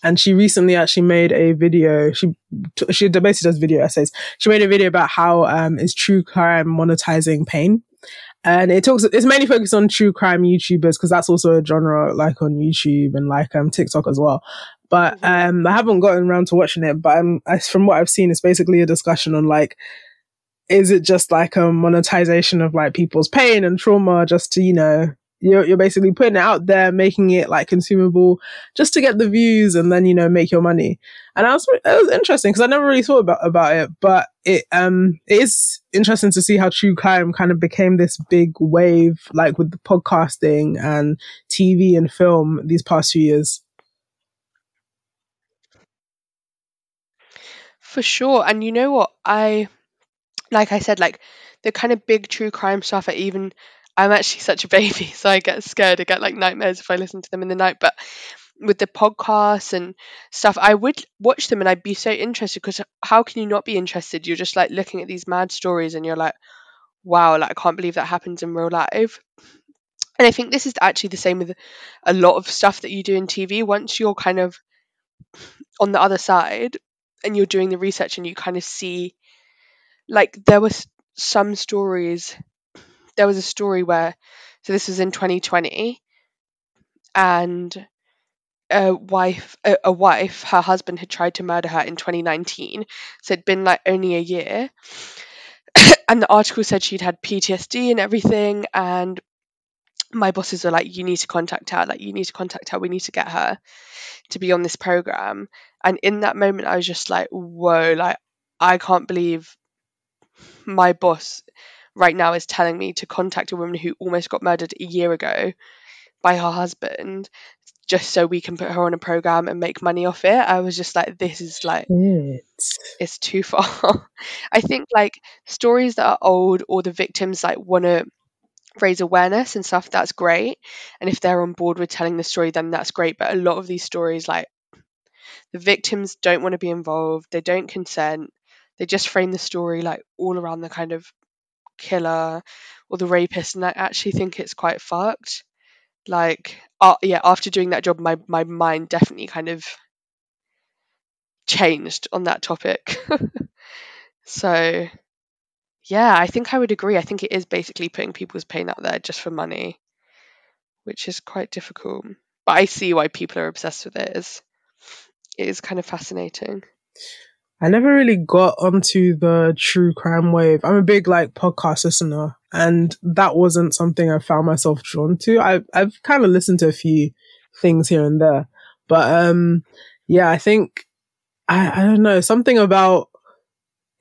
And she recently actually made a video. She she basically does video essays. She made a video about how um is true crime monetizing pain, and it talks. It's mainly focused on true crime YouTubers because that's also a genre like on YouTube and like um TikTok as well. But um I haven't gotten around to watching it. But um, from what I've seen, it's basically a discussion on like, is it just like a monetization of like people's pain and trauma just to you know. You're, you're basically putting it out there, making it like consumable just to get the views and then, you know, make your money. And I was, it was interesting because I never really thought about, about it, but it, um, it is interesting to see how true crime kind of became this big wave, like with the podcasting and T V and film these past few years. For sure. And you know what? I, like I said, like the kind of big true crime stuff, I even, I'm actually such a baby, so I get scared. I get like nightmares if I listen to them in the night. But with the podcasts and stuff, I would watch them and I'd be so interested because how can you not be interested? You're just like looking at these mad stories and you're like, wow, like I can't believe that happens in real life. And I think this is actually the same with a lot of stuff that you do in T V. Once you're kind of on the other side and you're doing the research and you kind of see, like there was some stories. There was a story where, so this was in twenty twenty, and a wife, a, a wife, her husband had tried to murder her in twenty nineteen. So it'd been like only a year. And the article said she'd had P T S D and everything. And my bosses were like, you need to contact her. Like, you need to contact her. We need to get her to be on this program. And in that moment, I was just like, whoa, like, I can't believe my boss right now is telling me to contact a woman who almost got murdered a year ago by her husband just so we can put her on a program and make money off it. I was just like, this is like, it's, it's too far. I think like stories that are old or the victims like want to raise awareness and stuff, that's great. And if they're on board with telling the story, then that's great. But a lot of these stories, like the victims don't want to be involved. They don't consent. They just frame the story like all around the kind of killer or the rapist, and I actually think it's quite fucked. Like uh, yeah after doing that job, my my mind definitely kind of changed on that topic. So yeah, I think I would agree. I think it is basically putting people's pain out there just for money, which is quite difficult, but I see why people are obsessed with it. It's, it is kind of fascinating. I never really got onto the true crime wave. I'm a big like podcast listener, and that wasn't something I found myself drawn to. I, I've kind of listened to a few things here and there, but um, yeah, I think, I, I don't know, something about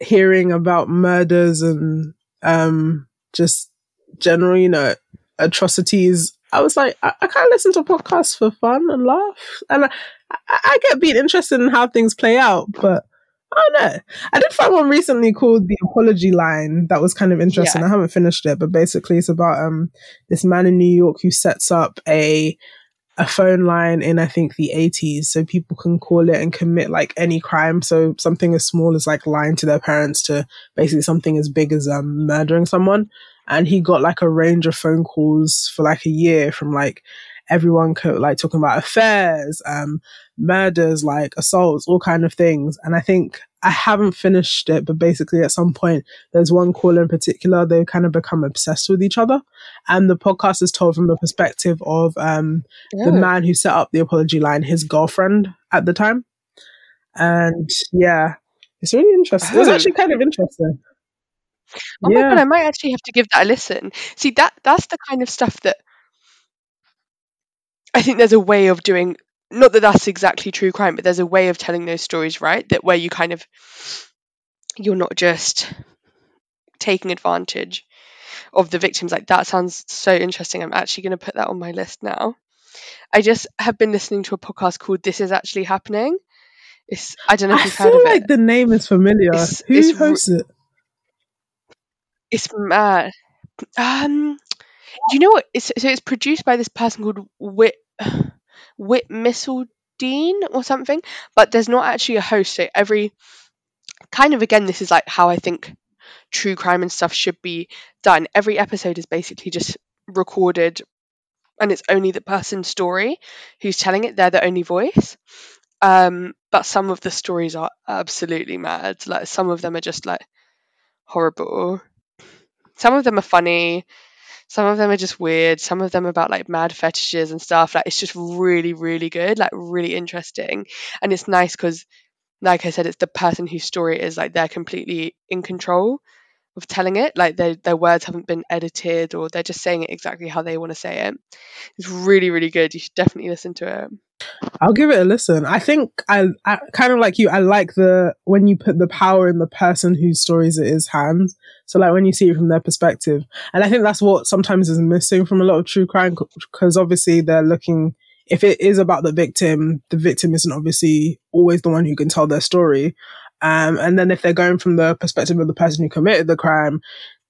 hearing about murders and um, just general, you know, atrocities, I was like, I, I can't listen to podcasts for fun and laugh. And I, I, I get being interested in how things play out, but I don't know. I did find one recently called The Apology Line that was kind of interesting. Yeah. I haven't finished it, but basically it's about um this man in New York who sets up a a phone line in, I think, the eighties, so people can call it and commit like any crime. So something as small as like lying to their parents to basically something as big as um murdering someone. And he got like a range of phone calls for like a year from like everyone co- like talking about affairs, um, murders, like assaults, all kind of things. And I think I haven't finished it, but basically at some point there's one caller in particular, they kind of become obsessed with each other. And the podcast is told from the perspective of um, yeah. the man who set up the Apology Line, his girlfriend at the time. And yeah, it's really interesting. Oh. It's actually kind of interesting. Oh yeah. My God, I might actually have to give that a listen. See, that that's the kind of stuff that I think there's a way of doing, not that that's exactly true crime, but there's a way of telling those stories, right? That where you kind of, you're not just taking advantage of the victims. Like, that sounds so interesting. I'm actually going to put that on my list now. I just have been listening to a podcast called This Is Actually Happening. It's, I don't know if I you've heard of like it. I feel like the name is familiar. It's, Who it's, hosts it? It's mad. Um... Do you know what? It's, so it's produced by this person called Whit Whit Misseldine or something, but there's not actually a host. So every kind of, again, this is like how I think true crime and stuff should be done. Every episode is basically just recorded, and it's only the person's story who's telling it. They're the only voice. Um, but some of the stories are absolutely mad. Like, some of them are just like horrible. Some of them are funny. Some of them are just weird. Some of them about like mad fetishes and stuff. Like, it's just really, really good, like really interesting. And it's nice because, like I said, it's the person whose story it is, like, they're completely in control of telling it. Like, their their words haven't been edited, or they're just saying it exactly how they want to say it. It's really, really good. You should definitely listen to it. I'll give it a listen. I think I, I kind of like you. I like the when you put the power in the person whose stories it is hands. So like when you see it from their perspective, and I think that's what sometimes is missing from a lot of true crime, because obviously they're looking. If it is about the victim, the victim isn't obviously always the one who can tell their story. Um, and then if they're going from the perspective of the person who committed the crime,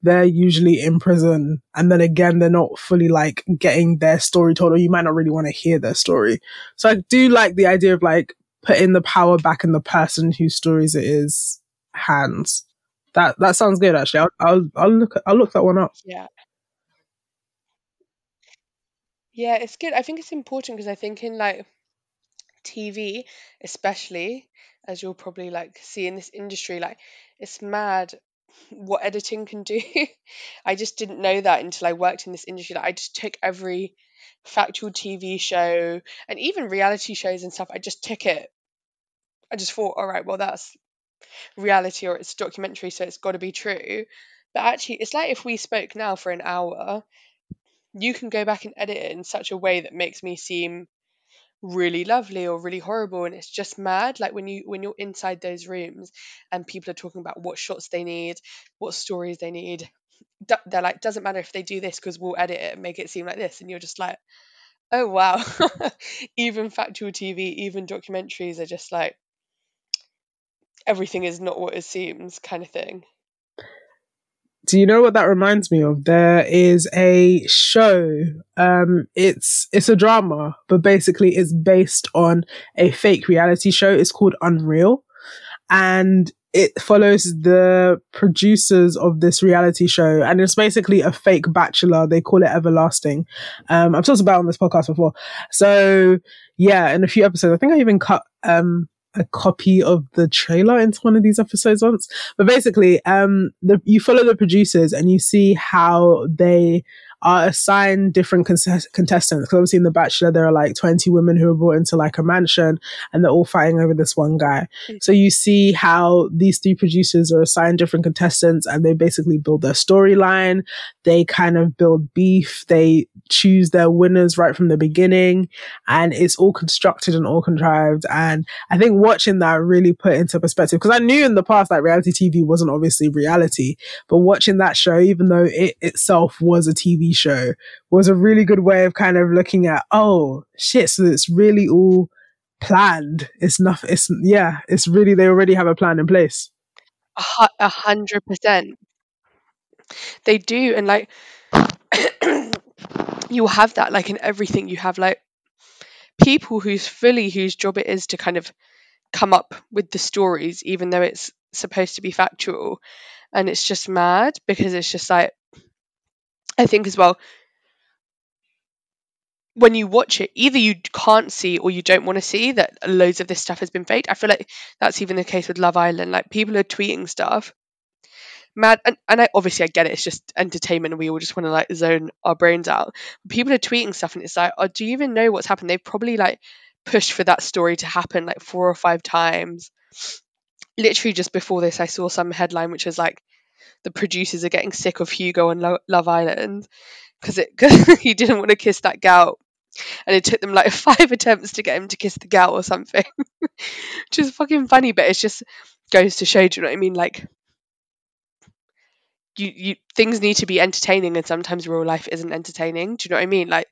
they're usually in prison. And then again, they're not fully like getting their story told, or you might not really want to hear their story. So I do like the idea of like putting the power back in the person whose stories it is hands. That that sounds good, actually. I'll I'll, I'll look I'll look that one up. Yeah. Yeah, it's good. I think it's important because I think in like T V, especially, as you'll probably like see in this industry, like it's mad what editing can do. I just didn't know that until I worked in this industry. Like, I just took every factual T V show and even reality shows and stuff. I just took it. I just thought, all right, well, that's reality, or it's documentary, so it's got to be true. But actually, it's like if we spoke now for an hour, you can go back and edit it in such a way that makes me seem really lovely or really horrible. And it's just mad, like when you when you're inside those rooms and people are talking about what shots they need, what stories they need, they're like, doesn't matter if they do this because we'll edit it and make it seem like this. And you're just like, oh wow. Even factual T V, even documentaries are just like, everything is not what it seems, kind of thing. Do you know what that reminds me of? There is a show. Um, it's it's a drama, but basically it's based on a fake reality show. It's called Unreal, and it follows the producers of this reality show, and it's basically a fake bachelor. They call it Everlasting. Um, I've talked about it on this podcast before. So yeah, in a few episodes, I think I even cut um. a copy of the trailer into one of these episodes once. But basically, um, the, you follow the producers and you see how they are assigned different contest- contestants. Because obviously in The Bachelor, there are like twenty women who are brought into like a mansion and they're all fighting over this one guy. Mm-hmm. So you see how these three producers are assigned different contestants and they basically build their storyline. They kind of build beef. They choose their winners right from the beginning. And it's all constructed and all contrived. And I think watching that really put into perspective, because I knew in the past that like, reality T V wasn't obviously reality, but watching that show, even though it itself was a T V show, was a really good way of kind of looking at, oh shit, so it's really all planned. It's not, it's, yeah, it's really, they already have a plan in place. A hundred percent. They do. And like, you have that, like in everything you have, like people who's fully, whose job it is to kind of come up with the stories, even though it's supposed to be factual. And it's just mad because it's just like, I think as well, when you watch it, either you can't see or you don't want to see that loads of this stuff has been faked. I feel like that's even the case with Love Island. Like people are tweeting stuff. Mad, and, and I obviously I get it, it's just entertainment and we all just want to like zone our brains out. People are tweeting stuff and it's like, oh, do you even know what's happened? They've probably like pushed for that story to happen like four or five times. Literally just before this, I saw some headline which was like, the producers are getting sick of Hugo on Lo- Love Island because it cause he didn't want to kiss that gal, and it took them like five attempts to get him to kiss the gal or something, which is fucking funny. But it just goes to show, do you know what I mean? Like, you you things need to be entertaining, and sometimes real life isn't entertaining. Do you know what I mean? Like,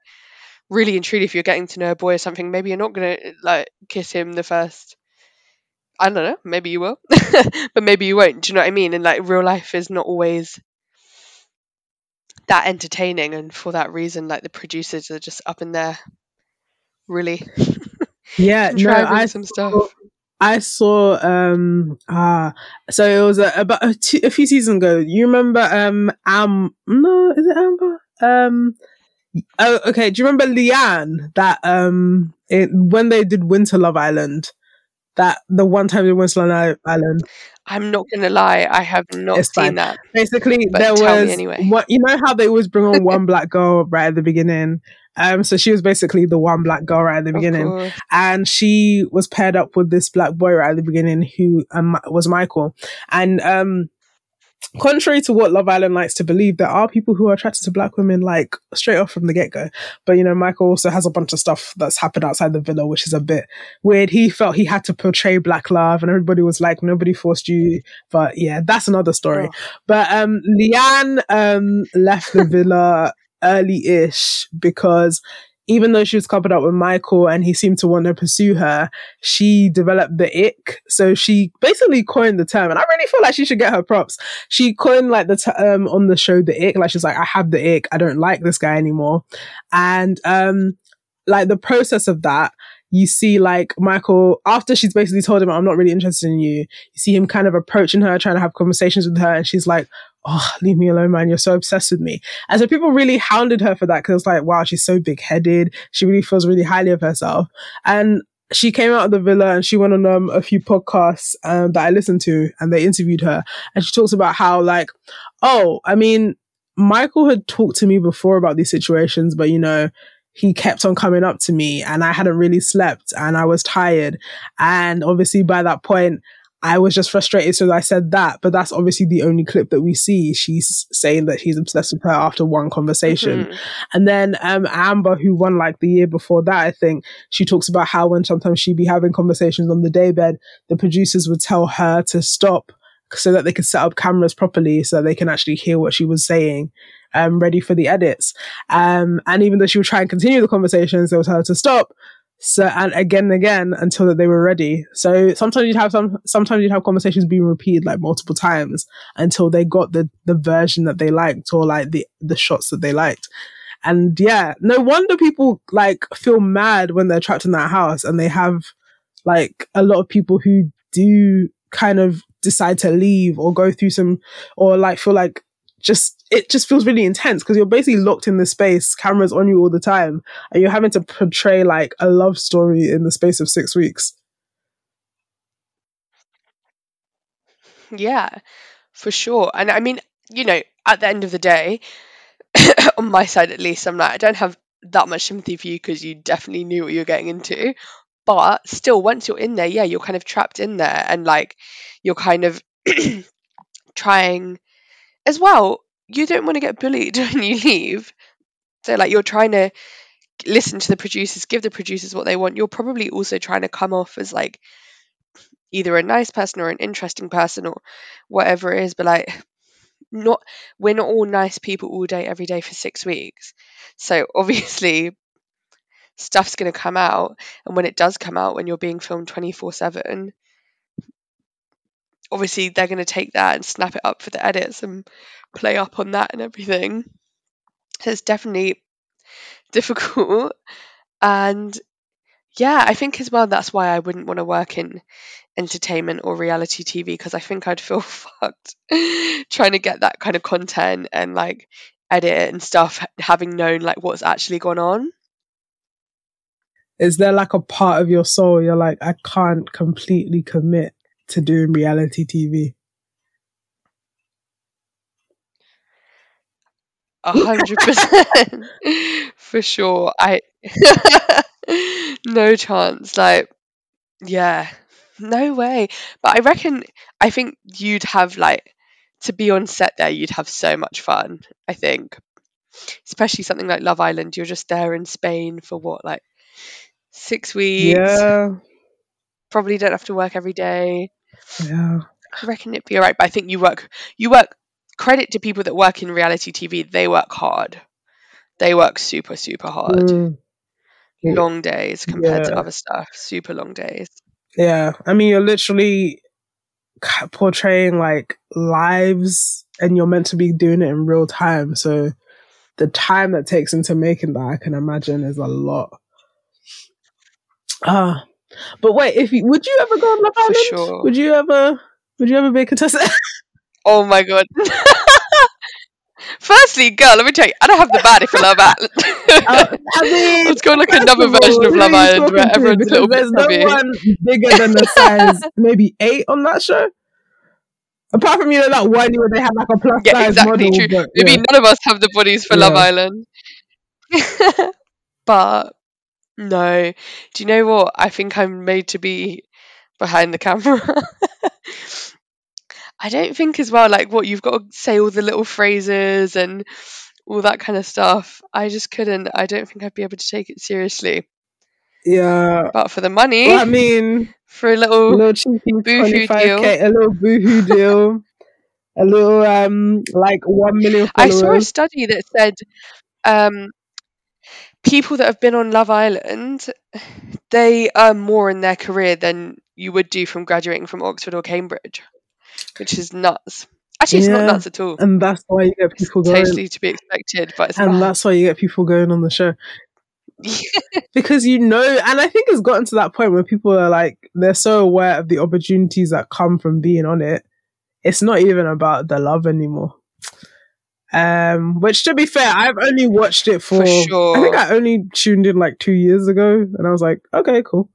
really and truly, if you're getting to know a boy or something, maybe you're not gonna like kiss him the first. I don't know, maybe you will, but maybe you won't. Do you know what I mean? And like real life is not always that entertaining. And for that reason, like the producers are just up in there, really. Yeah, no, I some saw, stuff. I saw, um, ah, so it was a, about a, two, a few seasons ago. You remember, um, Am, no, is it Amber? Um, oh, okay. Do you remember Leanne that, um, it, when they did Winter Love Island? That the one time they went to Love Island. I'm not gonna lie, I have not it's seen fine. That. Basically, but there was anyway. What you know how they always bring on one black girl right at the beginning. Um, so she was basically the one black girl right at the beginning, and she was paired up with this black boy right at the beginning who um, was Michael. And um, contrary to what Love Island likes to believe, there are people who are attracted to black women like straight off from the get-go. But you know, Michael also has a bunch of stuff that's happened outside the villa, which is a bit weird. He felt he had to portray black love, and everybody was like, nobody forced you. But yeah, that's another story. Oh. But um Leanne um left the villa early-ish because even though she was coupled up with Michael and he seemed to want to pursue her, she developed the ick. So she basically coined the term, and I really feel like she should get her props. She coined like the term on the show, the ick. Like she's like, I have the ick. I don't like this guy anymore. And um, like the process of that, you see like Michael, after she's basically told him, I'm not really interested in you, you see him kind of approaching her, trying to have conversations with her. And she's like, oh, leave me alone, man. You're so obsessed with me. And so people really hounded her for that because it's like, wow, she's so big headed. She really feels really highly of herself. And she came out of the villa and she went on um, a few podcasts um, that I listened to, and they interviewed her. And she talks about how like, oh, I mean, Michael had talked to me before about these situations, but you know, he kept on coming up to me and I hadn't really slept and I was tired. And obviously by that point, I was just frustrated, so I said that. But that's obviously the only clip that we see. She's saying that he's obsessed with her after one conversation. Mm-hmm. And then um, Amber, who won like the year before that, I think, she talks about how when sometimes she'd be having conversations on the daybed, the producers would tell her to stop so that they could set up cameras properly so they can actually hear what she was saying, um, ready for the edits. Um, and even though she would try and continue the conversations, they would tell her to stop. So, and again and again until that they were ready. So sometimes you'd have some, sometimes you'd have conversations being repeated like multiple times until they got the, the version that they liked or like the, the shots that they liked. And yeah, no wonder people like feel mad when they're trapped in that house, and they have like a lot of people who do kind of decide to leave or go through some, or like feel like just, it just feels really intense because you're basically locked in this space, cameras on you all the time, and you're having to portray like a love story in the space of six weeks. Yeah, for sure. And I mean, you know, at the end of the day, on my side at least, I'm like, I don't have that much sympathy for you because you definitely knew what you were getting into. But still, once you're in there, yeah, you're kind of trapped in there, and like you're kind of trying as well. You don't want to get bullied when you leave, so like you're trying to listen to the producers, give the producers what they want. You're probably also trying to come off as like either a nice person or an interesting person or whatever it is, but like not we're not all nice people all day every day for six weeks, so obviously stuff's going to come out. And when it does come out, when you're being filmed twenty-four seven, obviously they're going to take that and snap it up for the edits and play up on that and everything. So it's definitely difficult. And yeah, I think as well that's why I wouldn't want to work in entertainment or reality T V, because I think I'd feel fucked trying to get that kind of content and like edit it and stuff, having known like what's actually gone on. Is there like a part of your soul you're like, I can't completely commit to doing reality T V? A hundred percent for sure. I no chance. Like, yeah, no way. But I reckon, I think you'd have like to be on set there. You'd have so much fun. I think, especially something like Love Island. You're just there in Spain for what, like six weeks. Yeah. Probably don't have to work every day. Yeah. I reckon it'd be alright. But I think you work. You work. Credit to people that work in reality T V. They work hard. They work super, super hard. Mm. Long days compared yeah. to other stuff. Super long days. Yeah. I mean, you're literally portraying like lives, and you're meant to be doing it in real time. So the time that takes into making that, I can imagine, is a lot. Ah, uh, but wait, if you, would you ever go on Love Island? For sure. Would you ever? Would you ever be a contestant? Oh my god! Firstly, girl, let me tell you, I don't have the body for Love Island. uh, I mean, let's go like another all, version of Love Island where everyone's a little bit no heavy. One bigger than the size, maybe eight on that show. Apart from you know that one where they have like a plus yeah, size exactly model. True. But, yeah. Maybe none of us have the bodies for yeah. Love Island, but. No. Do you know what? I think I'm made to be behind the camera. I don't think as well, like, what, you've got to say all the little phrases and all that kind of stuff. I just couldn't. I don't think I'd be able to take it seriously. Yeah. But for the money. Well, I mean. For a little, little cheeky boohoo deal. A little boohoo deal. A little, um, like, one million followers. I saw a study that said... um. people that have been on Love Island, they earn more in their career than you would do from graduating from Oxford or Cambridge, which is nuts. Actually, it's yeah, not nuts at all. And that's why you get people it's going. Tastefully to be expected, but it's and nuts. That's why you get people going on the show. Because you know, and I think it's gotten to that point where people are like, they're so aware of the opportunities that come from being on it. It's not even about the love anymore. Um, which to be fair, I've only watched it for, for sure. I think I only tuned in like two years ago, and I was like, okay, cool.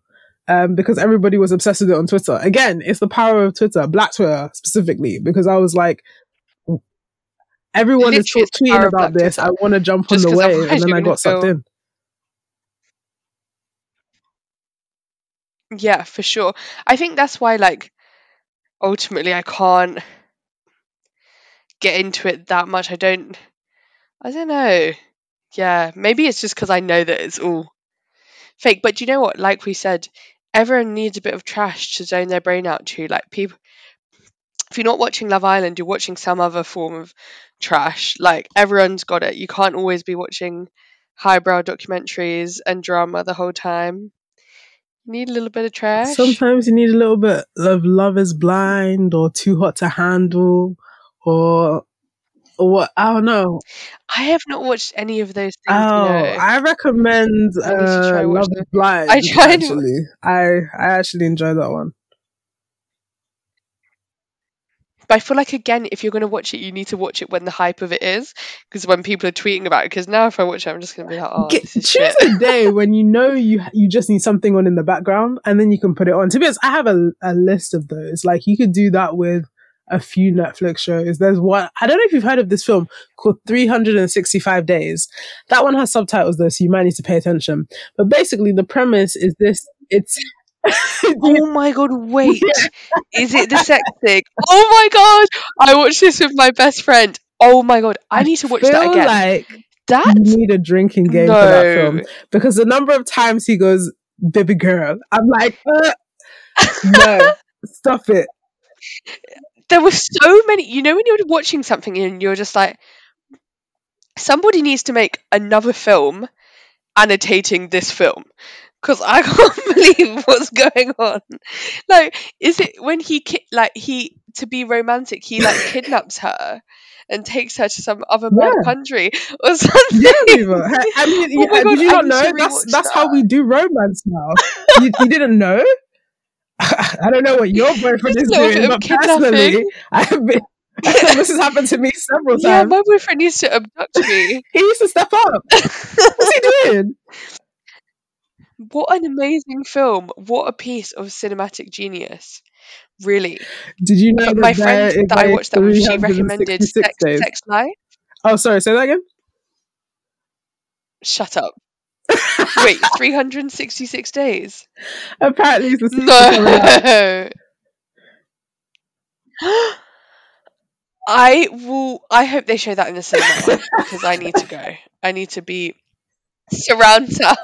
Um, because everybody was obsessed with it on Twitter. Again, it's the power of Twitter, Black Twitter specifically, because I was like, everyone Literally, is tweeting about this. Twitter. I want to jump Just on the wave, and then I got sucked in. Yeah, for sure. I think that's why, like, ultimately, I can't get into it that much. I don't I don't know yeah maybe it's just because I know that it's all fake. But do you know what, like we said, everyone needs a bit of trash to zone their brain out to. Like, people, if you're not watching Love Island, you're watching some other form of trash. Like, everyone's got it. You can't always be watching highbrow documentaries and drama the whole time. You need a little bit of trash. Sometimes you need a little bit of Love is Blind or Too Hot to Handle. Or, or what? I don't know. I have not watched any of those things. Oh, no. I recommend I uh, Love is Blind. I tried. Actually, I I actually enjoy that one. But I feel like, again, if you're going to watch it, you need to watch it when the hype of it is, because when people are tweeting about it. Because now, if I watch it, I'm just going to be like, oh, Get, this is choose shit. A day when you know you you just need something on in the background, and then you can put it on. To be honest, I have a a list of those. Like, you could do that with. a few Netflix shows. There's one, I don't know if you've heard of this film called three sixty-five Days. That one has subtitles though, so you might need to pay attention. But basically the premise is this, it's... Oh my god, wait. Is it the sex thing? Oh my god! I watched this with my best friend. Oh my god, I, I need to watch that again. Like that you need a drinking game no. for that film. Because the number of times he goes, baby girl, I'm like, uh, no, stop it. There were so many, you know when you're watching something and you're just like, somebody needs to make another film annotating this film. Because I can't believe what's going on. Like, is it when he, ki- like, he, to be romantic, he, like, kidnaps her and takes her to some other yeah. bad country or something? Yeah, Riva. I mean, oh my God, did you not know? That's, that's that. how we do romance now. You, you didn't know? I don't know what your boyfriend is doing, but personally, I have been... This has happened to me several times. Yeah, my boyfriend used to abduct me. He used to step up. What's he doing? What an amazing film. What a piece of cinematic genius. Really. Did you know my friend that I watched that with, she recommended Sex, Sex Life? Oh, sorry. Say that again? Shut up. Wait, three sixty-six days? Apparently it's the No. I will... I hope they show that in the cinema because I need to go. I need to be surround sound.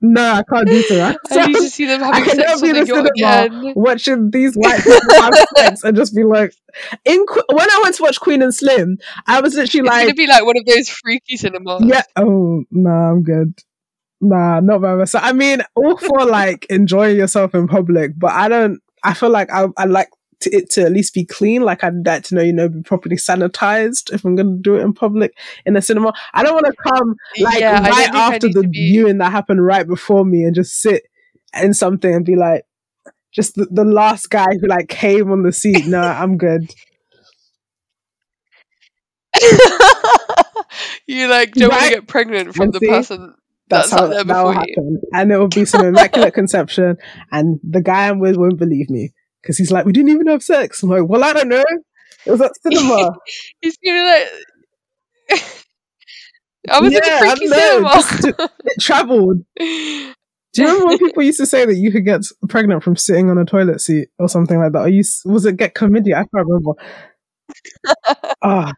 No, I can't do that. I need to see them having sex on the yacht again. Watching these white people have sex and just be like, in Qu- when I went to watch Queen and Slim, I was literally it's like, it's gonna be like one of those freaky cinemas. Yeah. Oh no, nah, I'm good. Nah, not by myself. I mean, all for like enjoying yourself in public, but I don't. I feel like I I like to, it to at least be clean. Like I'd like to know, you know, be properly sanitized if I'm going to do it in public in a cinema. I don't want to come like yeah, right after the be... viewing that happened right before me and just sit in something and be like, just the, the last guy who like came on the seat. No, I'm good. You like don't right? want to get pregnant from and the see, person that's, that's how that will happen, and it will be some immaculate conception, and the guy I'm with won't believe me. Because he's like, we didn't even have sex. I'm like, well, I don't know. It was at cinema. He's gonna like, I was yeah, in a freaky cinema. Just, it travelled. Do you remember when people used to say that you could get pregnant from sitting on a toilet seat or something like that? Or you was it Get Chlamydia? I can't remember. Ah,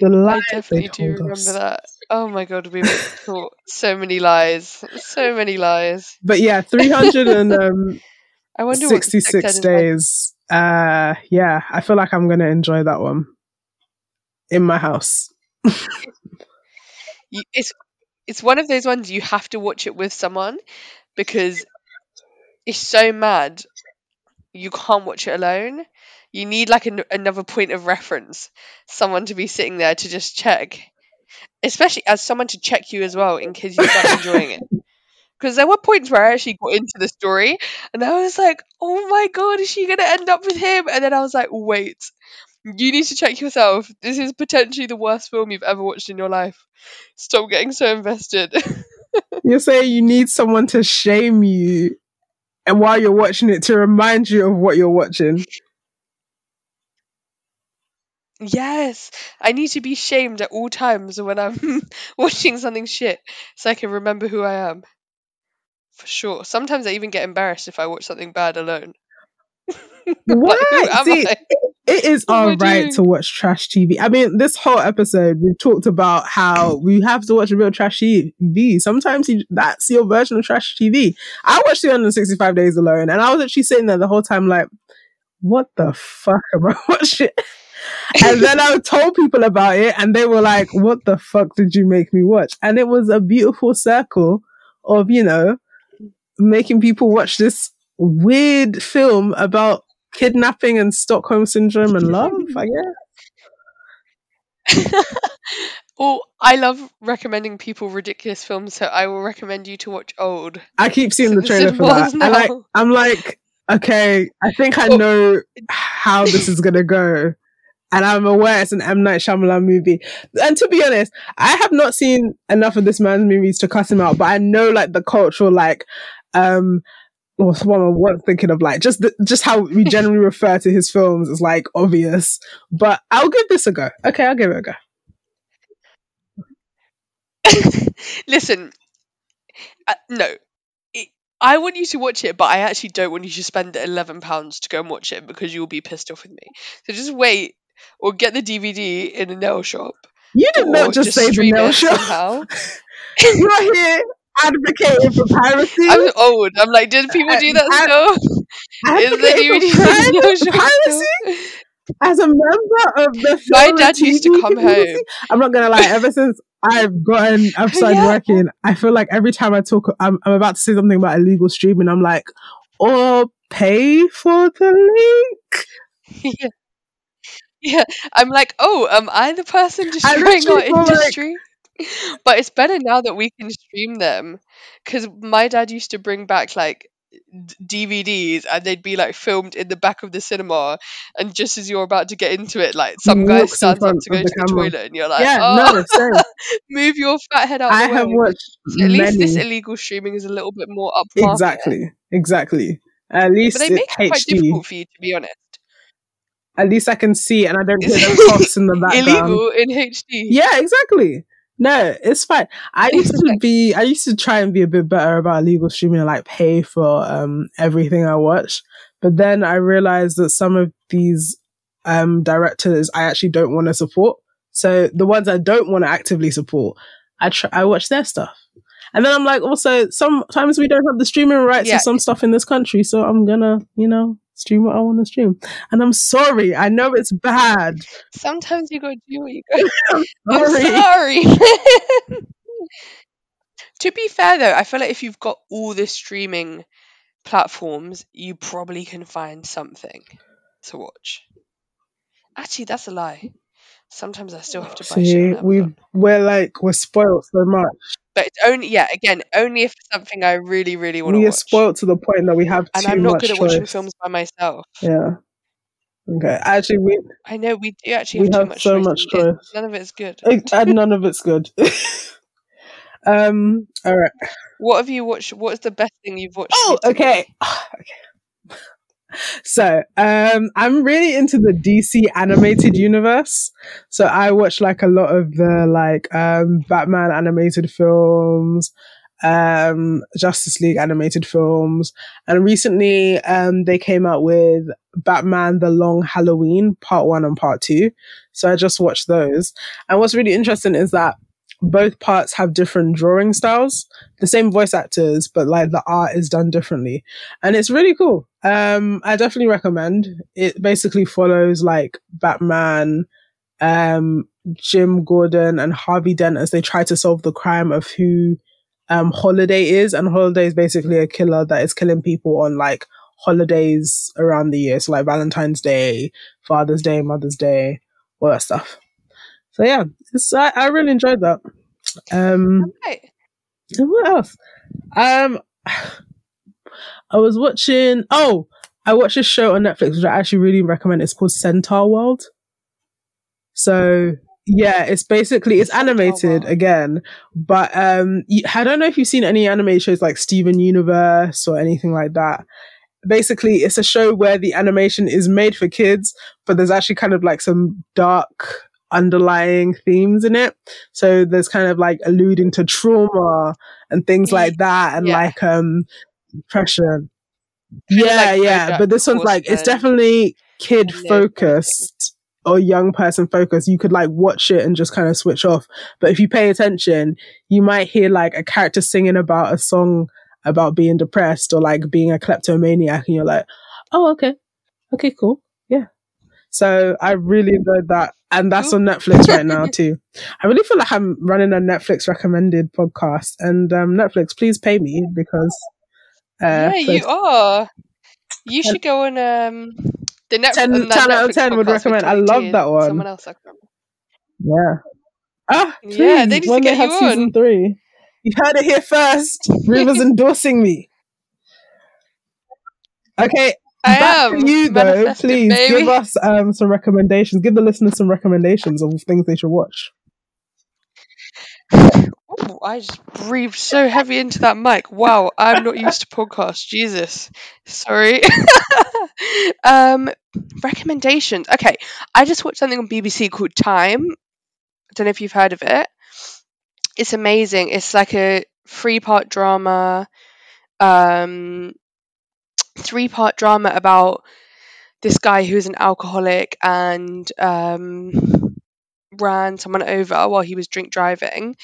the lie I definitely do remember us. That. Oh my god, we thought so many lies, so many lies. But yeah, three hundred and. Um, I wonder sixty-six days. Uh, yeah, I feel like I'm going to enjoy that one in my house. you, it's it's one of those ones you have to watch it with someone because it's so mad. You can't watch it alone. You need like an, another point of reference, someone to be sitting there to just check, especially as someone to check you as well in case you start enjoying it. Because there were points where I actually got into the story and I was like, oh my god, is she going to end up with him? And then I was like, wait, you need to check yourself. This is potentially the worst film you've ever watched in your life. Stop getting so invested. You're saying you need someone to shame you and while you're watching it to remind you of what you're watching. Yes, I need to be shamed at all times when I'm watching something shit so I can remember who I am. For sure. Sometimes I even get embarrassed if I watch something bad alone. What? Like, See, it, it is all right to watch trash T V. I mean, this whole episode, we've talked about how we have to watch real trash T V. Sometimes you, that's your version of trash T V. I watched three sixty-five Days Alone, and I was actually sitting there the whole time like, what the fuck am I watching? And then I told people about it, and they were like, what the fuck did you make me watch? And it was a beautiful circle of, you know, making people watch this weird film about kidnapping and Stockholm syndrome and love, I guess. Well, I love recommending people ridiculous films, so I will recommend you to watch Old. I keep seeing so the trailer for that. I like, I'm like, okay, I think I know how this is going to go. And I'm aware it's an M. Night Shyamalan movie. And to be honest, I have not seen enough of this man's movies to cut him out, but I know like the cultural like... um or someone was thinking of, like, just the, just how we generally refer to his films is, like, obvious. But I'll give this a go. Okay, I'll give it a go. Listen, uh, no. It, I want you to watch it, but I actually don't want you to spend eleven pounds to go and watch it because you'll be pissed off with me. So just wait or get the D V D in a nail shop. You did not just, just say the nail shop. You're here advocating for piracy. I'm old. I'm like, did people do that uh, still? Is the D V D piracy? As a member of the my dad used to come community, home. I'm not gonna lie. Ever since I've gotten, I've started yeah. working, I feel like every time I talk, I'm, I'm about to say something about illegal streaming. I'm like, or oh, pay for the link. Yeah. Yeah, I'm like, oh, am I the person destroying our industry? Like... But it's better now that we can stream them, because my dad used to bring back, like, D V Ds, and they'd be, like, filmed in the back of the cinema, and just as you're about to get into it, like, some guy stands up to go to the, the toilet, and you're like, yeah, oh, no, move your fat head out of the way. I have watched so at many. Least this illegal streaming is a little bit more upmarket. Exactly, exactly. At least but they make it H D. Quite difficult for you, to be honest. At least I can see and I don't hear the coughs in the background. Illegal in H D. Yeah, exactly. No, it's fine. I used to be, I used to try and be a bit better about illegal streaming and, like, pay for um, everything I watch. But then I realized that some of these um, directors I actually don't want to support. So the ones I don't want to actively support, I tr- I watch their stuff. And then I'm like, also, sometimes we don't have the streaming rights yeah. to some stuff in this country. So I'm going to, you know... stream what I want to stream, and I'm sorry, I know it's bad. Sometimes you gotta do what you gotta I'm sorry, I'm sorry. To be fair though, I feel like if you've got all the streaming platforms, you probably can find something to watch. Actually, that's a lie. Sometimes I still have to buy See, shit on we, we're like we're spoiled so much. But it's only, yeah, again, only if it's something I really, really want to watch. We are spoiled to the point that we have too much choice. And I'm not good at watching films by myself. Yeah. Okay. Actually, we... I know, we do actually have too much choice. We have so much choice. None of it's good. And none of it's good. um. All right. What have you watched? What's the best thing you've watched? Oh, okay. Okay. So, um, I'm really into the D C animated universe. So I watch, like, a lot of the, like, um, Batman animated films, um, Justice League animated films. And recently, um, they came out with Batman The Long Halloween, part one and part two. So I just watched those. And what's really interesting is that both parts have different drawing styles, the same voice actors, but, like, the art is done differently. And it's really cool. Um, I definitely recommend. It basically follows, like, Batman, um, Jim Gordon and Harvey Dent as they try to solve the crime of who, um, Holiday is. And Holiday is basically a killer that is killing people on, like, holidays around the year. So, like, Valentine's Day, Father's Day, Mother's Day, all that stuff. So yeah, it's, I, I really enjoyed that. Um, okay. And what else? Um, I was watching. Oh, I watched a show on Netflix which I actually really recommend. It's called Centaur World. So yeah, it's basically it's animated again, but um, I don't know if you've seen any animated shows like Steven Universe or anything like that. Basically, it's a show where the animation is made for kids, but there's actually kind of like some dark underlying themes in it, so there's kind of like alluding to trauma and things like that, and yeah. like um depression yeah like, yeah but this one's like it's definitely kid focused or young person focused. You could like watch it and just kind of switch off, but if you pay attention you might hear like a character singing about a song about being depressed or like being a kleptomaniac, and you're like, oh, okay okay cool. So I really enjoyed that. And that's on Netflix right now too. I really feel like I'm running a Netflix recommended podcast. And um, Netflix, please pay me because... Uh, yeah, you are. You should go on um, the Netflix ten, ten out of ten would recommend. I love that one. Someone else I can remember. Yeah. Ah, please. Yeah, they need when to get they have you season on. Three. You've heard it here first. Riva's endorsing me. Okay. I Back am. To you though, please baby. Give us um, some recommendations. Give the listeners some recommendations of things they should watch. Oh, I just breathed so heavy into that mic. Wow, I'm not used to podcasts. Jesus. Sorry. um, recommendations. Okay, I just watched something on B B C called Time. I don't know if you've heard of it. It's amazing. It's like a three-part drama, um, three-part drama about this guy who's an alcoholic and um, ran someone over while he was drink driving.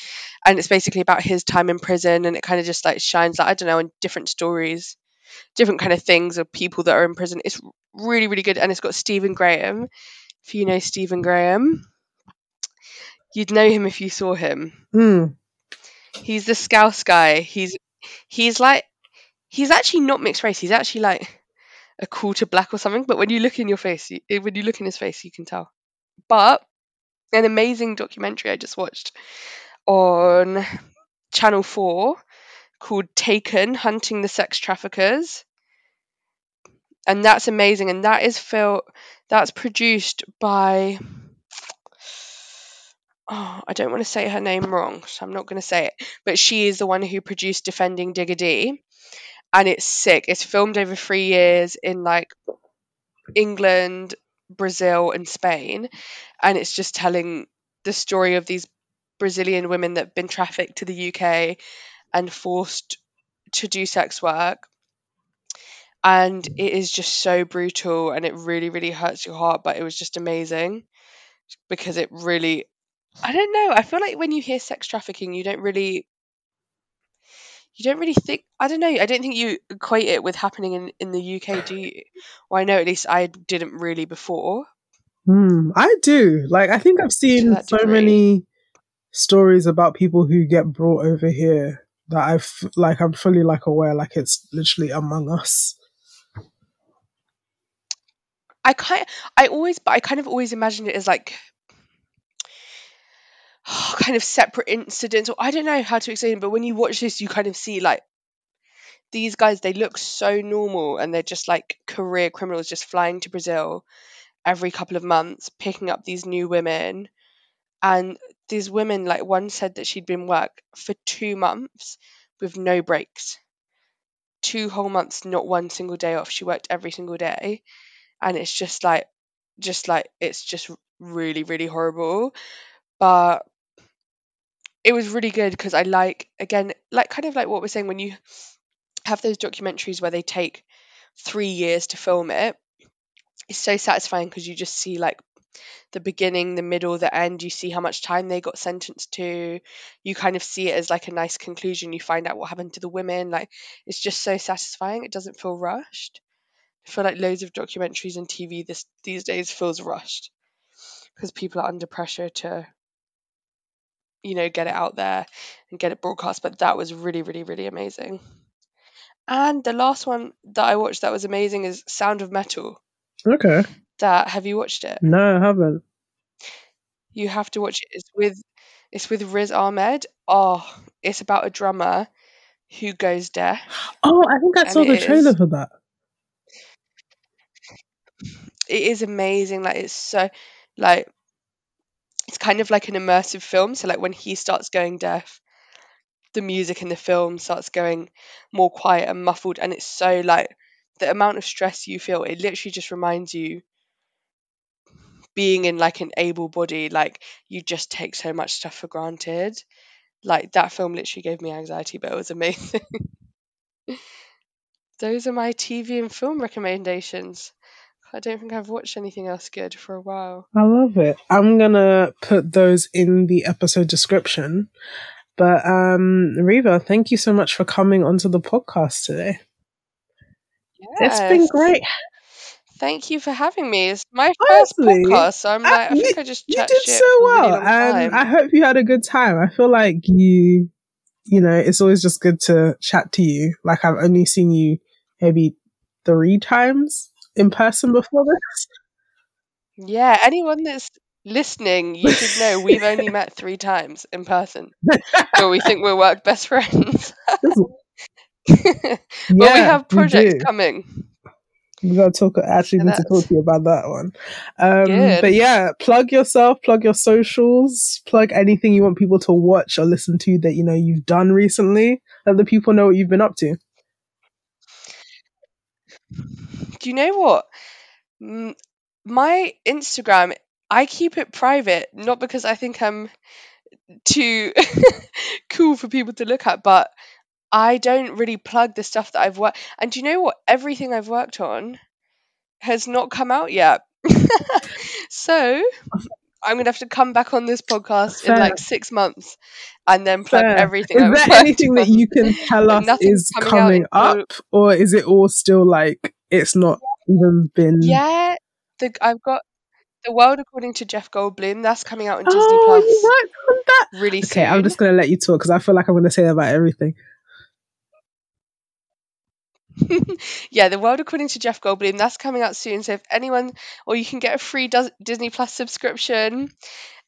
And it's basically about his time in prison, and it kind of just like shines like, I don't know, on different stories, different kind of things of people that are in prison. It's really, really good. And it's got Stephen Graham. If you know Stephen Graham, you'd know him if you saw him. Mm. He's the Scouse guy. He's, he's like, he's actually not mixed race. He's actually like a quarter black or something. But when you look in your face, you, when you look in his face, you can tell. But an amazing documentary I just watched on Channel four called Taken, Hunting the Sex Traffickers. And that's amazing. And that is fil- that's produced by... Oh, I don't want to say her name wrong, so I'm not going to say it. But she is the one who produced Defending Diggity. And it's sick. It's filmed over three years in like England, Brazil, and Spain. And it's just telling the story of these Brazilian women that have been trafficked to the U K and forced to do sex work. And it is just so brutal, and it really, really hurts your heart. But it was just amazing because it really... I don't know. I feel like when you hear sex trafficking, you don't really, you don't really think, I don't know. I don't think you equate it with happening in, in the U K, do you? Well, I know at least I didn't really before. Mm, I do. Like, I think I've seen so many stories about people who get brought over here that I've like, I'm fully like aware, like it's literally among us. I kind of, I always, but I kind of always imagined it as like, kind of separate incidents, or I don't know how to explain it, but when you watch this, you kind of see like these guys, they look so normal, and they're just like career criminals just flying to Brazil every couple of months, picking up these new women. And these women, like one said that she'd been work for two months with no breaks, two whole months, not one single day off. She worked every single day. And it's just like, just like, it's just really, really horrible. But it was really good because I like, again, like kind of like what we're saying, when you have those documentaries where they take three years to film it, it's so satisfying because you just see like the beginning, the middle, the end. You see how much time they got sentenced to. You kind of see it as like a nice conclusion. You find out what happened to the women. Like, it's just so satisfying. It doesn't feel rushed. I feel like loads of documentaries and T V this these days feels rushed because people are under pressure to, you know, get it out there and get it broadcast. But that was really, really, really amazing. And the last one that I watched that was amazing is Sound of Metal. Okay. That, have you watched it? No, I haven't. You have to watch it. It's with it's with Riz Ahmed. Oh, it's about a drummer who goes deaf. Oh, I think I saw the trailer is, for that. It is amazing. Like, it's so like, it's kind of like an immersive film. So like when he starts going deaf, the music in the film starts going more quiet and muffled. And it's so like the amount of stress you feel, it literally just reminds you being in like an able body, like you just take so much stuff for granted. Like that film literally gave me anxiety, but it was amazing. Those are my T V and film recommendations. I don't think I've watched anything else good for a while. I love it. I'm going to put those in the episode description. But um, Riva, thank you so much for coming onto the podcast today. Yes. It's been great. Thank you for having me. It's my Honestly, first podcast, so I'm like, I, I think you, I just chatted shit. You did so well. Um, I hope you had a good time. I feel like you, you know, it's always just good to chat to you. Like, I've only seen you maybe three times in person before this. Yeah, anyone that's listening, you should know we've only met three times in person. But we think we're work best friends. But yeah, we have projects coming. We're gonna talk. Actually, need to talk to you about that one. Um, Good. But yeah, plug yourself, plug your socials, plug anything you want people to watch or listen to that you know you've done recently. Let the people know what you've been up to. Do you know what? My Instagram, I keep it private, not because I think I'm too cool for people to look at, but I don't really plug the stuff that I've worked. And do you know what? Everything I've worked on has not come out yet. So I'm gonna have to come back on this podcast Fair. in like six months and then plug Fair. everything. Is there anything that you can tell us is coming, coming up, in- or is it all still like it's not even been? Yeah, the, I've got The World According to Jeff Goldblum. That's coming out on Disney oh, Plus. You worked on that? Really soon. Okay, I'm just gonna let you talk because I feel like I'm gonna say that about everything. Yeah, The World According to Jeff Goldblum, that's coming out soon, so if anyone, or you can get a free Do- Disney Plus subscription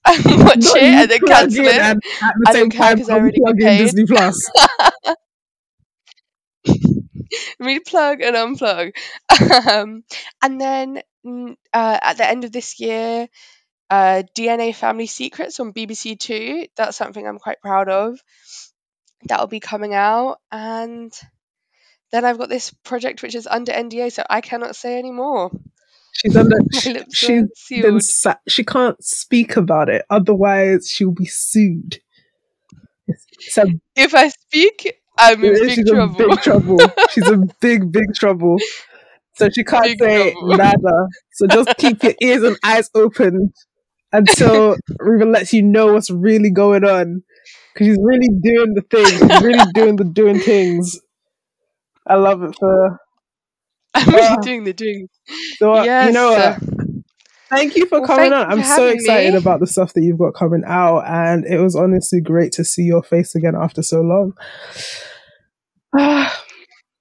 and watch Not it and then cancel it and at the same time because I already got paid. Disney Plus. Really plug and unplug. Um, and then uh, at the end of this year, uh, D N A Family Secrets on B B C Two, that's something I'm quite proud of, that'll be coming out. And then I've got this project which is under N D A, so I cannot say any more. She's under. She's been sa- she can't speak about it, otherwise she'll be sued. So if I speak, I'm in big trouble. Big trouble. She's in big, big trouble. So she can't big say trouble. nada. So just keep your ears and eyes open until Riva lets you know what's really going on, because she's really doing the things. She's really doing the doing things. I love it for. I'm really uh, doing the doing. So uh, yes. You know what? Uh, thank you for well, coming on. I'm so excited me. about the stuff that you've got coming out, and it was honestly great to see your face again after so long. Uh,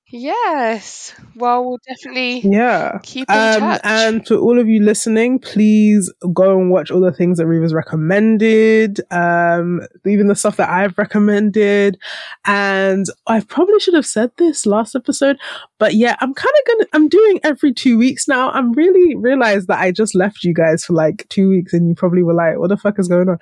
yes. Well, we'll definitely yeah. keep in um, touch. And to all of you listening, please go and watch all the things that Riva's recommended, um, even the stuff that I've recommended. And I probably should have said this last episode, but yeah, I'm kind of gonna, I'm doing every two weeks now. I'm really realized that I just left you guys for like two weeks and you probably were like, what the fuck is going on?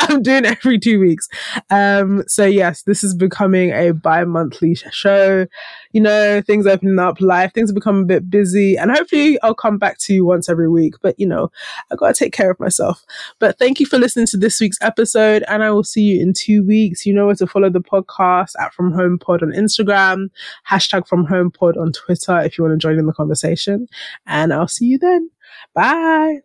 I'm doing every two weeks. Um, so yes, this is becoming a bi-monthly show. You know, things opening up, life, things become a bit busy, and hopefully I'll come back to you once every week, but you know, I gotta take care of myself. But thank you for listening to this week's episode, and I will see you in two weeks. You know where to follow the podcast at From Home Pod on Instagram, hashtag From Home Pod on Twitter if you want to join in the conversation, and I'll see you then. Bye.